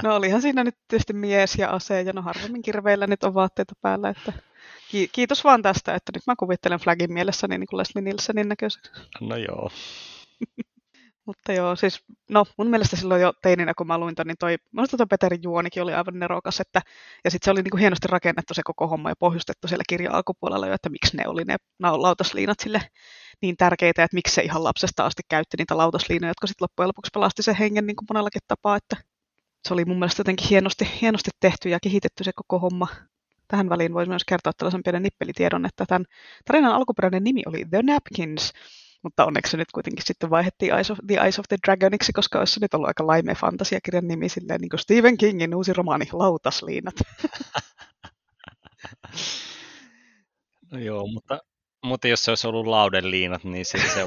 No olihan siinä nyt tietysti mies ja ase, ja no harvemmin kirveillä nyt on vaatteita päällä, että kiitos vaan tästä, että nyt mä kuvittelen Flagin mielessäni niin kuin Leslie Nielsenin näköiseksi. No joo. Mutta joo, siis no mun mielestä silloin jo teininä, kun mä luin ton, niin toi, minusta toi Peterin juonikin oli aivan nerokas, että, ja sitten se oli niin kuin hienosti rakennettu se koko homma ja pohjustettu siellä kirjan alkupuolella jo, että miksi ne oli ne lautasliinat sille niin tärkeitä, että miksi se ihan lapsesta asti käytti niitä lautasliinoja, jotka sitten loppujen lopuksi pelasti sen hengen niin kuin monellakin tapaa, että se oli mun mielestä jotenkin hienosti, hienosti tehty ja kehitetty se koko homma. Tähän väliin voisi myös kertoa tällaisen pienen nippelitiedon, että tämän tarinan alkuperäinen nimi oli The Napkins, mutta onneksi se nyt kuitenkin sitten vaihettiin Eyes of, The Eyes of the Dragoniksi, koska olisi se nyt ollut aika laimea fantasiakirjan nimi, silleen niin kuin Steven Kingin uusi romaani Lautasliinat. No joo, mutta, mutta jos se olisi ollut Laudenliinat, niin sitten se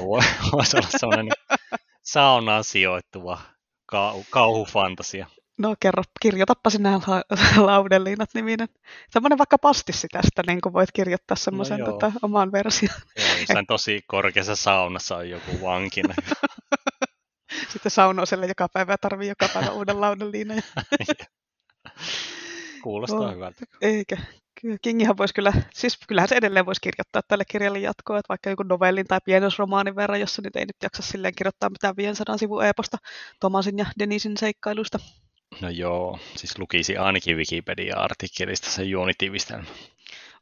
voisi olla sellainen saunaan sijoittuva kau, kauhufantasia. No kerro, kirjoitappa sinä la- Laudenliinat niminen. Semmoinen vaikka pastissi tästä, niin kuin voit kirjoittaa semmoisen no tota, omaan versioon. Jossain tosi korkeassa saunassa on joku vankina. Sitten saunoiselle joka päivä tarvii joka päivä uuden laudenliinan. Kuulostaa no, hyvältä. Eikä. Kingihan voisi kyllä, siis kyllähän se edelleen voisi kirjoittaa tälle kirjalle jatkoa, että vaikka joku novellin tai pienosromaanin verran, jossa nyt ei nyt jaksa silleen kirjoittaa mitään viisisataa sivun eposta Thomasin ja Denisin seikkailuista. No joo, siis lukisi ainakin Wikipedia-artikkelista sen juonitiivistelmä.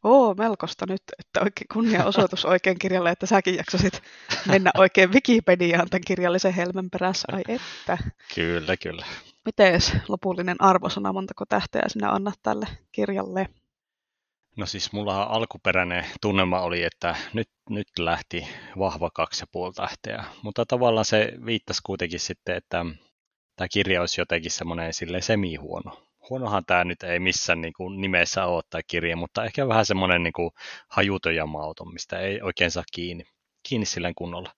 Oo, melkoista nyt, että oikein kunniaosoitus oikein kirjalle, että säkin jaksasit mennä oikein Wikipediaan tämän kirjallisen helmen perässä, ai että. Kyllä, kyllä. Mites lopullinen arvosana, montako tähteä sinä annat tälle kirjalle? No siis mullahan alkuperäinen tunnelma oli, että nyt, nyt lähti vahva kaksi ja puoli tähteä, mutta tavallaan se viittasi kuitenkin sitten, että tämä kirja olisi jotenkin semmoinen semi-huono. Huonohan tämä nyt ei missään niin kuin nimessä ole tämä kirja, mutta ehkä vähän semmoinen niin kuin hajuton ja mauton, mistä ei oikein saa kiinni, kiinni silleen kunnolla.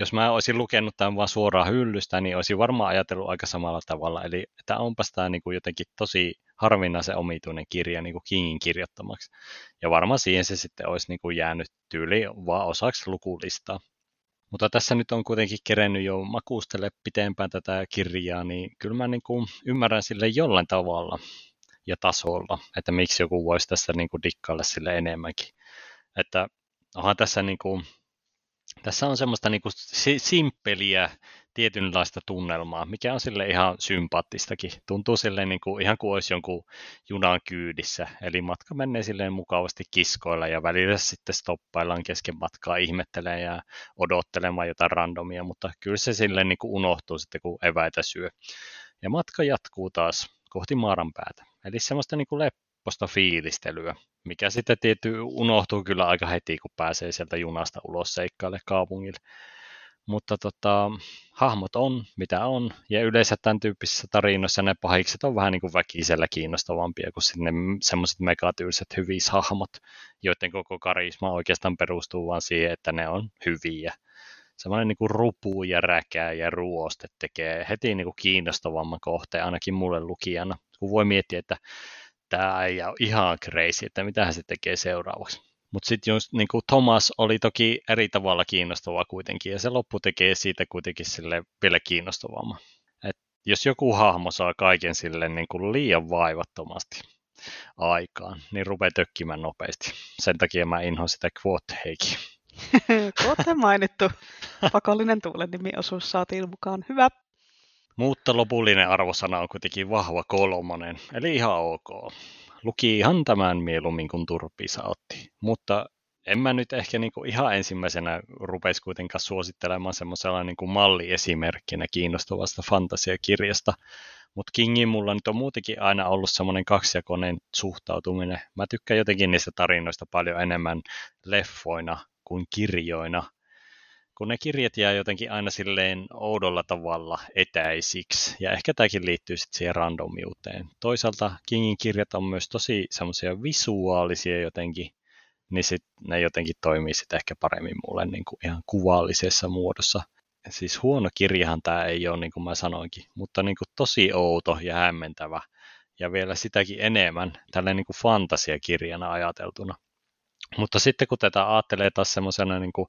Jos mä olisin lukenut tämän vaan suoraan hyllystä, niin olisin varmaan ajatellut aika samalla tavalla. Eli tämä onpas tämä niin kuin jotenkin tosi harvinaisen omituinen kirja niin kuin Kingin kirjoittamaksi. Ja varmaan siihen se sitten olisi niin kuin jäänyt tyyliin vaan osaksi lukulistaa. Mutta tässä nyt on kuitenkin kerennyt jo makustele pitempään tätä kirjaa, niin kyllä mä niin kuin ymmärrän sille jollain tavalla ja tasolla, että miksi joku voisi tässä niin kuin dikkailla sille enemmänkin. Että onhan tässä niin kuin Tässä on semmoista niinku simppeliä tietynlaista tunnelmaa, mikä on sille ihan sympaattistakin. Tuntuu silleen niinku, ihan kuin olisi jonkun junan kyydissä. Eli matka menee silleen mukavasti kiskoilla ja välillä sitten stoppaillaan kesken matkaa ihmettelemään ja odottelemaan jotain randomia, mutta kyllä se silleen niinku unohtuu sitten, kun eväitä syö. Ja matka jatkuu taas kohti maaran päätä. Eli semmoista niinku lepposta fiilistelyä, mikä sitten tietysti unohtuu kyllä aika heti, kun pääsee sieltä junasta ulos seikkaille kaupungille. Mutta tota, hahmot on, mitä on, ja yleensä tämän tyyppisissä tarinoissa ne pahikset on vähän niin kuin väkisellä kiinnostavampia kuin sitten semmoiset megatyyliset hyvissä hahmot, joiden koko karisma oikeastaan perustuu vaan siihen, että ne on hyviä. Semmoinen niin kuin rupu ja räkää ja ruoste tekee heti niin kuin kiinnostavamman kohteen ainakin mulle lukijana, kun voi miettiä, että tämä ei ole ihan crazy, että mitähän se tekee seuraavaksi. Mutta sitten niin Thomas oli toki eri tavalla kiinnostavaa kuitenkin, ja se loppu tekee siitä kuitenkin sille vielä kiinnostavamman. Et jos joku hahmo saa kaiken sille niin kuin liian vaivattomasti aikaan, niin rupeaa tökkimään nopeasti. Sen takia mä inhoan sitä Quotheikin. Quothe mainittu. Pakollinen tuulen nimiosuus saatiin mukaan. Hyvä. Mutta lopullinen arvosana on kuitenkin vahva kolmonen, eli ihan ok. Luki ihan tämän mieluummin, kun turpiinsa otti. Mutta en mä nyt ehkä niinku ihan ensimmäisenä rupeisi kuitenkaan suosittelemaan semmoisella niinku malliesimerkkinä kiinnostavasta fantasiakirjasta. Mutta Kingin mulla nyt on muutenkin aina ollut semmoinen kaksijakoinen suhtautuminen. Mä tykkään jotenkin niistä tarinoista paljon enemmän leffoina kuin kirjoina, kun ne kirjat jää jotenkin aina silleen oudolla tavalla etäisiksi, ja ehkä tämäkin liittyy sitten siihen randomiuteen. Toisaalta Kingin kirjat on myös tosi semmoisia visuaalisia jotenkin, niin sit ne jotenkin toimii sitten ehkä paremmin mulle niin kuin ihan kuvallisessa muodossa. Siis huono kirjahan tämä ei ole, niin kuin mä sanoinkin, mutta niin kuin tosi outo ja hämmentävä, ja vielä sitäkin enemmän tällainen niin kuin fantasiakirjana ajateltuna. Mutta sitten kun tätä ajattelee taas semmoisena niin kuin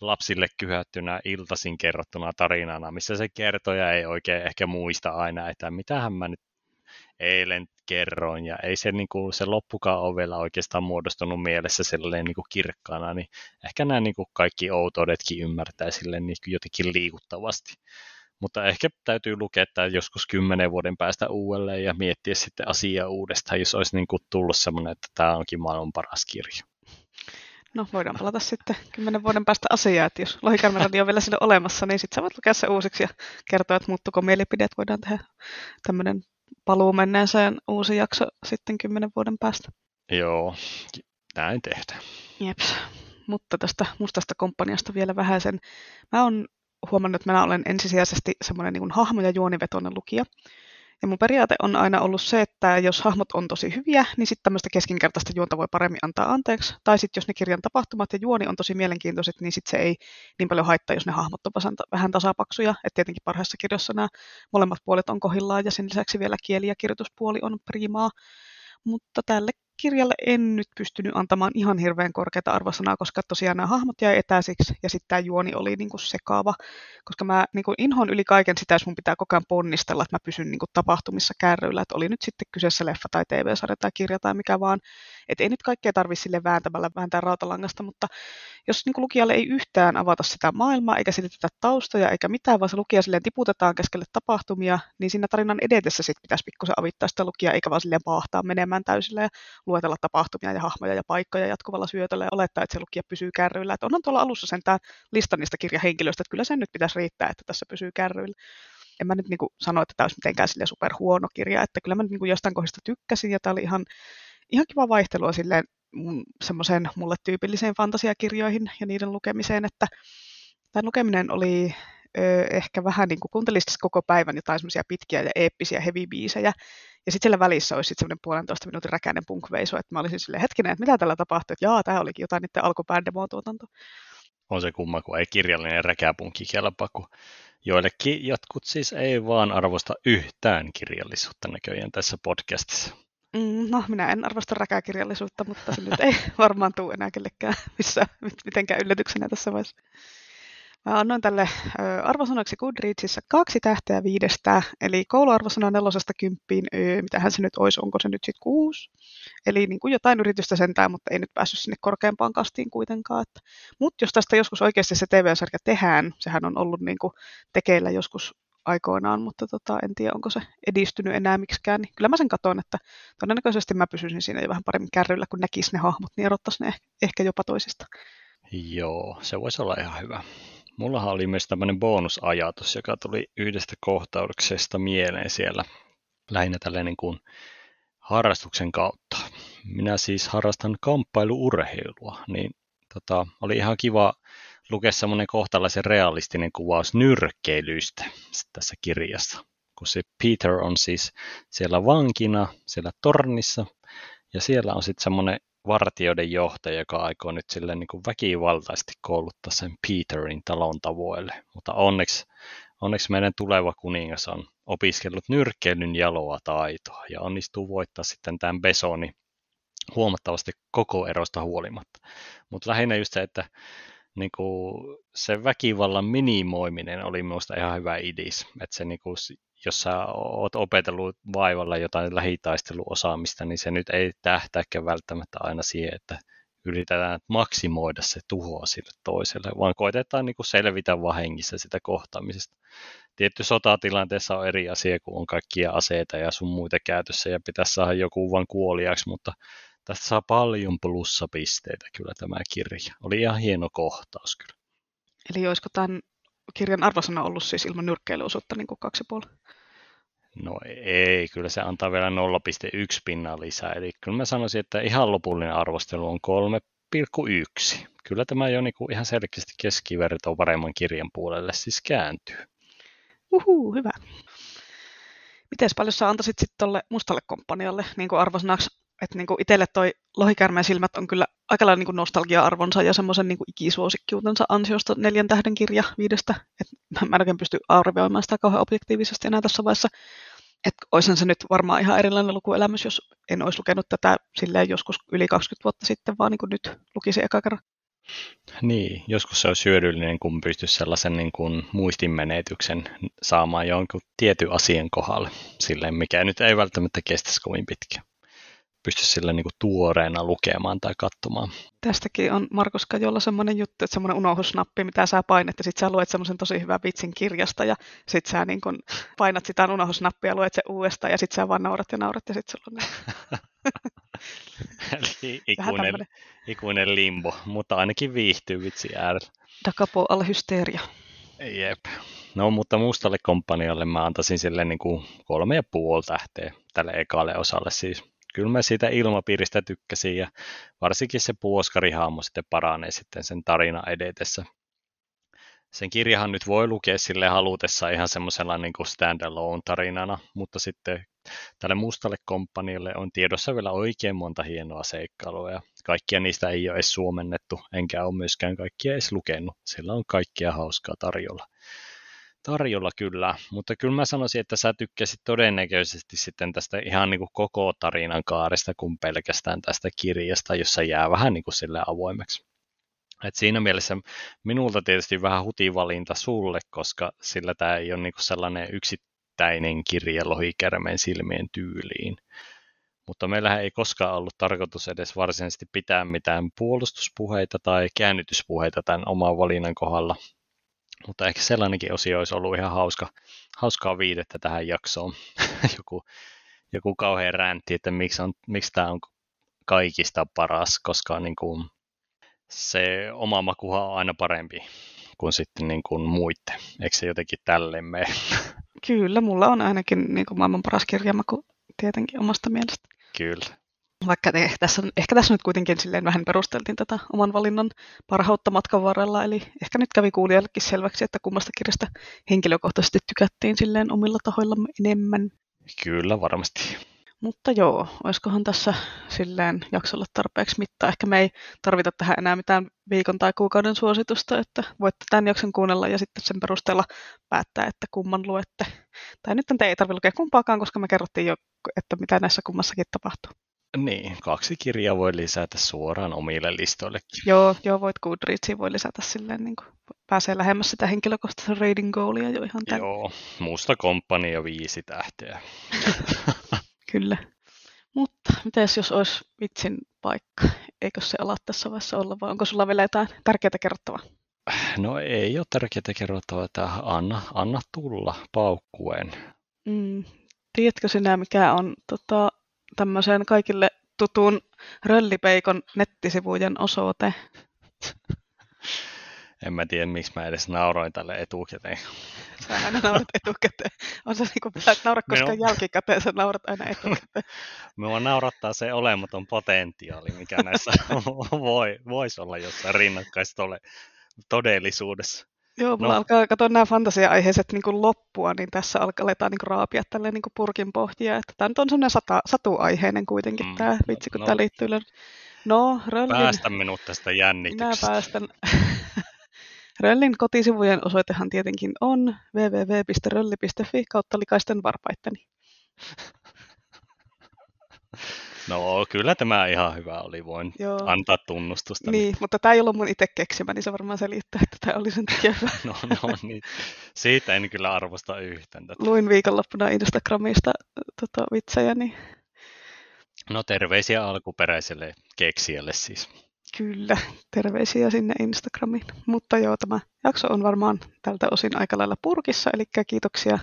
lapsille kyhättynä iltaisin kerrottuna tarinana, missä se kertoja ei oikein ehkä muista aina, että mitähän mä nyt eilen kerroin, ja ei se, niin kuin, se loppukaan ole vielä oikeastaan muodostunut mielessä silleen niin kuin kirkkaana, niin ehkä nämä niin kuin kaikki outoudetkin ymmärtää silleen niin kuin jotenkin liikuttavasti. Mutta ehkä täytyy lukea tämä joskus kymmenen vuoden päästä uudelleen ja miettiä sitten asiaa uudestaan, jos olisi niin kuin tullut semmoinen, että tämä onkin maailman paras kirja. No, voidaan palata sitten kymmenen vuoden päästä asiaa, että jos Lohikärmen radio on vielä silloin olemassa, niin sitten sä voit lukea se uusiksi ja kertoa, että muuttuko mielipide, että voidaan tehdä tämmöinen paluu menneeseen uusi jakso sitten kymmenen vuoden päästä. Joo, näin tehdään. Jeps, mutta tästä mustasta komppaniasta vielä vähäisen. Mä oon huomannut, että mä olen ensisijaisesti semmoinen niin kuin hahmo- ja juonivetoinen lukija. Ja mun periaate on aina ollut se, että jos hahmot on tosi hyviä, niin sitten tämmöistä keskinkertaista juonta voi paremmin antaa anteeksi. Tai sitten jos ne kirjan tapahtumat ja juoni on tosi mielenkiintoiset, niin sitten se ei niin paljon haittaa, jos ne hahmot on vähän tasapaksuja. Että tietenkin parhaissa kirjoissa nämä molemmat puolet on kohillaan ja sen lisäksi vielä kieli- ja kirjoituspuoli on priimaa. Mutta tälle kirjalle en nyt pystynyt antamaan ihan hirveän korkeata arvosanaa, koska tosiaan nämä hahmot jäi etäisiksi ja sitten tämä juoni oli niin kuin sekaava, koska mä niin kuin inhoon yli kaiken sitä, jos mun pitää koko ajan ponnistella, että mä pysyn niin kuin tapahtumissa kärryillä, että oli nyt sitten kyseessä leffa tai tee vee-sarja tai kirja tai mikä vaan, että ei nyt kaikkea tarvitse sille vääntämällä vääntää rautalangasta, mutta jos niin kuin lukijalle ei yhtään avata sitä maailmaa eikä silitetä taustoja eikä mitään, vaan se lukija silleen tiputetaan keskelle tapahtumia, niin siinä tarinan edetessä sitten pitäisi pikkusen avittaa sitä lukijaa eikä vaan silleen paahtaa menemään täysillä ja luetella tapahtumia ja hahmoja ja paikkoja jatkuvalla syötöllä ja olettaa, että se lukija pysyy kärryillä. Että onhan tuolla alussa sen tämä lista niistä kirjahenkilöistä, että kyllä sen nyt pitäisi riittää, että tässä pysyy kärryillä. En mä nyt niin kuin sano, että tämä olisi mitenkään silleen superhuono kirja, että kyllä mä nyt niin kuin jostain kohdasta tykkäsin ja tämä oli ihan, ihan kiva vaihtelua silleen mun, semmoiseen mulle tyypilliseen fantasiakirjoihin ja niiden lukemiseen, että tämän lukeminen oli Öö, ehkä vähän niin kuin kuuntelisit koko päivän jotain semmoisia pitkiä ja eeppisiä heavy-biisejä. Ja sitten siellä välissä olisi sitten semmoinen puolentoista minuutin räkäinen punkveiso, että mä olisin silleen hetkinen, että mitä tällä tapahtui, että jaa, tämä olikin jotain niiden alkupäädemotuotanto. On se kumma, kun ei kirjallinen räkäpunkki kelpaa, kun joillekin jotkut siis ei vaan arvosta yhtään kirjallisuutta näköjään tässä podcastissa. Mm, no, minä en arvosta räkäkirjallisuutta, mutta se nyt ei varmaan tule enää kellekään missään mitenkään yllätyksenä tässä vaiheessa. Mä annoin tälle arvosanaksi Goodreadsissa kaksi tähteä viidestä, eli kouluarvosana nelosesta kymppiin, mitähän se nyt olisi, onko se nyt sitten kuusi. Eli niin kuin jotain yritystä sentään, mutta ei nyt päässyt sinne korkeampaan kastiin kuitenkaan. Mutta jos tästä joskus oikeasti se T V-sarja tehdään, sehän on ollut niin kuin tekeillä joskus aikoinaan, mutta tota, en tiedä, onko se edistynyt enää miksikään. Niin kyllä mä sen katson, että todennäköisesti mä pysyisin siinä jo vähän paremmin kärryillä, kun näkisi ne hahmot, niin erottaisi ne ehkä jopa toisista. Joo, se voisi olla ihan hyvä. Mullahan oli myös tämmöinen bonusajatus, joka tuli yhdestä kohtauksesta mieleen siellä, lähinnä tälleen niin kuin harrastuksen kautta. Minä siis harrastan kamppailuurheilua, niin tota, oli ihan kiva lukea semmoinen kohtalaisen realistinen kuvaus nyrkkeilystä tässä kirjassa, kun se Peter on siis siellä vankina, siellä tornissa, ja siellä on sitten semmoinen vartijoiden johtaja, joka aikoo nyt silleen niin kuin väkivaltaisesti kouluttaa sen Peterin talon tavoille. Mutta onneksi, onneksi meidän tuleva kuningas on opiskellut nyrkkeilyn jaloa taitoa ja onnistuu voittaa sitten tämän Besoni huomattavasti koko erosta huolimatta. Mutta lähinnä just se, että niin kuin se väkivallan minimoiminen oli minusta ihan hyvä idis. Että se niin kuin, jos sä oot opetellut vaivalla jotain lähitaisteluosaamista, niin se nyt ei tähtääkään välttämättä aina siihen, että yritetään maksimoida se tuhoa sille toiselle, vaan koitetaan niin kuin selvitä vaan hengissä sitä kohtaamisesta. Tietty sotatilanteessa on eri asia, kun on kaikkia aseita ja sun muita käytössä ja pitäisi saada joku vaan kuoliaksi, mutta tästä saa paljon plussapisteitä kyllä tämä kirja. Oli ihan hieno kohtaus kyllä. Eli olisiko tämän kirjan arvosana ollut siis ilman nyrkkeilyosuutta niin kuin kaksi ja puoli? No ei, kyllä se antaa vielä nolla pilkku yksi pinnaa lisää. Eli kyllä mä sanoisin, että ihan lopullinen arvostelu on kolme pilkku yksi. Kyllä tämä jo niin kuin ihan selkeästi keskiverto paremman kirjan puolelle siis kääntyy. Uhu, hyvä. Mites paljon sä antaisit sitten tuolle mustalle komppanialle niin kuin arvosanaksi? Että niin kuin itselle toi Lohikärmeen silmät on kyllä aika lailla niin kuin nostalgia-arvonsa ja semmoisen niin kuin ikisuosikkiutensa ansiosta neljän tähden kirja viidestä. Että mä en oikein pysty arvioimaan sitä kauhean objektiivisesti enää tässä vaiheessa. Että oisin se nyt varmaan ihan erilainen lukuelämys, jos en olisi lukenut tätä silleen joskus yli kaksikymmentä vuotta sitten, vaan niin kuin nyt lukisin eka kerran. Niin, joskus se olisi hyödyllinen, kun pystyisi sellaisen niin kuin muistinmenetyksen saamaan jonkun tietyn asian kohdalle. Silleen, mikä nyt ei välttämättä kestäisi kovin pitkään. Pysty sillä niin kuin tuoreena lukemaan tai katsomaan. Tästäkin on Markus Kajolla semmoinen juttu, että semmoinen unohdusnappi, mitä sä painat, ja sit sä luet semmoisen tosi hyvän vitsin kirjasta, ja sit sä niin kun painat sitä unohdusnappia, luet se uudestaan, ja sit sä vaan naurat ja naurat, ja sit sulla Eli ikuinen, ikuinen limbo, mutta ainakin viihtyy vitsi äärellä. Dakapo al hysteria. Jep. No, mutta mustalle komppanialle mä antaisin sille niin kuin kolme ja puoli tähteä tälle ekalle osalle siis. Kyllä mä siitä ilmapiiristä tykkäsin ja varsinkin se puoskarihaamo sitten paranee sitten sen tarinan edetessä. Sen kirjahan nyt voi lukea sille halutessa ihan semmoisella niin kuin stand-alone tarinana, mutta sitten tälle mustalle komppanialle on tiedossa vielä oikein monta hienoa seikkailua ja kaikkia niistä ei ole edes suomennettu, enkä ole myöskään kaikkia edes lukenut. Sillä on kaikkia hauskaa tarjolla. Tarjolla kyllä, mutta kyllä mä sanoisin, että sä tykkäsit todennäköisesti sitten tästä ihan niin kuin koko tarinan kaaresta kuin pelkästään tästä kirjasta, jossa jää vähän niin kuin sille avoimeksi. Et siinä mielessä minulta tietysti vähän hutivalinta sulle, koska sillä tämä ei ole niin kuin sellainen yksittäinen kirja Lohikärmeen silmien tyyliin. Mutta meillähän ei koskaan ollut tarkoitus edes varsinaisesti pitää mitään puolustuspuheita tai käännytyspuheita tämän oman valinnan kohdalla. Mutta ehkä sellainenkin osio olisi ollut ihan hauska, hauskaa viidettä tähän jaksoon. joku, joku kauhean räntti, että miksi, on, miksi tämä on kaikista paras, koska niin kuin se oma makuhan on aina parempi kuin sitten niin kuin muiden. Eikö se jotenkin tälleen mene? Kyllä, mulla on ainakin niin kuin maailman paras kirjamaku tietenkin omasta mielestä. Kyllä. Vaikka te, tässä, ehkä tässä nyt kuitenkin silleen vähän perusteltiin tätä oman valinnan parhautta matkan varrella, eli ehkä nyt kävi kuulijallekin selväksi, että kummasta kirjasta henkilökohtaisesti tykättiin silleen omilla tahoillamme enemmän. Kyllä varmasti. Mutta joo, olisikohan tässä silleen jaksolla tarpeeksi mittaa. Ehkä me ei tarvita tähän enää mitään viikon tai kuukauden suositusta, että voitte tämän jakson kuunnella ja sitten sen perusteella päättää, että kumman luette. Tai nyt ei tarvitse lukea kumpaakaan, koska me kerrottiin jo, että mitä näissä kummassakin tapahtuu. Niin, kaksi kirjaa voi lisätä suoraan omille listoillekin. Joo, joo voit Goodreadsiin voi lisätä silleen, niin kuin pääsee lähemmäs sitä henkilökohtaisen rating goalia jo ihan tämän. Joo, Musta komppania jo viisi tähteä. Kyllä. Mutta mites jos olisi vitsin paikka? Eikö se ala tässä vaiheessa olla, vai onko sulla vielä jotain tärkeää kerrottavaa? No ei ole tärkeää kerrottavaa, että anna, anna tulla paukkuen. Mm, tiedätkö sinä, mikä on tota, tämmöisen kaikille tutun Röllipeikon nettisivujen osoite? En mä tiedä, miksi mä edes nauroin tälle etukäteen. Sä aina naurat etukäteen. On se niin kuin pitäisi naura koskaan jälkikäteen, sä naurat aina etukäteen. Minua naurattaa se olematon potentiaali, mikä näissä voi, voisi olla jossain rinnakkaistolle todellisuudessa. Joo, mulla no. alkaa katsoa nämä fantasia-aiheiset niin kuin loppua, niin tässä alkaa, aletaan niin kuin raapia tälleen niin kuin purkin pohjia. Että tämä nyt on sellainen satuaiheinen kuitenkin mm, tämä vitsi, kun no, tämä liittyy. No, Röllin... Päästä minut tästä jännityksestä. Minä päästän... Röllin kotisivujen osoitehan tietenkin on www piste rölli piste fi kautta likaisten varpaitteni. No kyllä tämä ihan hyvä oli, voin Joo. antaa tunnustusta. Niin, mutta tämä ei ollut mun itse keksimä, niin se varmaan selittää, että tämä oli sen takia hyvä. No, no niin, siitä en kyllä arvosta yhtään tätä. Luin viikonloppuna Instagramista tota, vitsejä. Niin... No terveisiä alkuperäiselle keksijälle siis. Kyllä, terveisiä sinne Instagramiin. Mutta joo, tämä jakso on varmaan tältä osin aika lailla purkissa, eli kiitoksia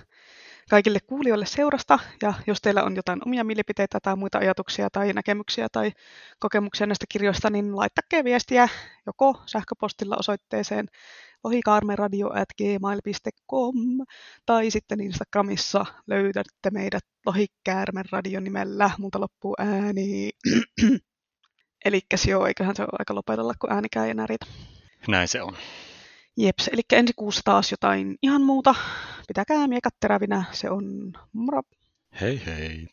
kaikille kuulijoille seurasta. Ja jos teillä on jotain omia mielipiteitä tai muita ajatuksia tai näkemyksiä tai kokemuksia näistä kirjoista, niin laittakaa viestiä joko sähköpostilla osoitteeseen lohikäärmeradio at gmail piste com tai sitten Instagramissa löydätte meidät Lohikäärmeradio nimellä. Multa loppuu ääni... Elikkäs joo, eiköhän se ole aika lopetella, kun äänikään ei enää riitä. Näin se on. Jeps, elikkä ensi kuussa taas jotain ihan muuta. Pitäkää miekat terävinä, se on moro. Hei hei.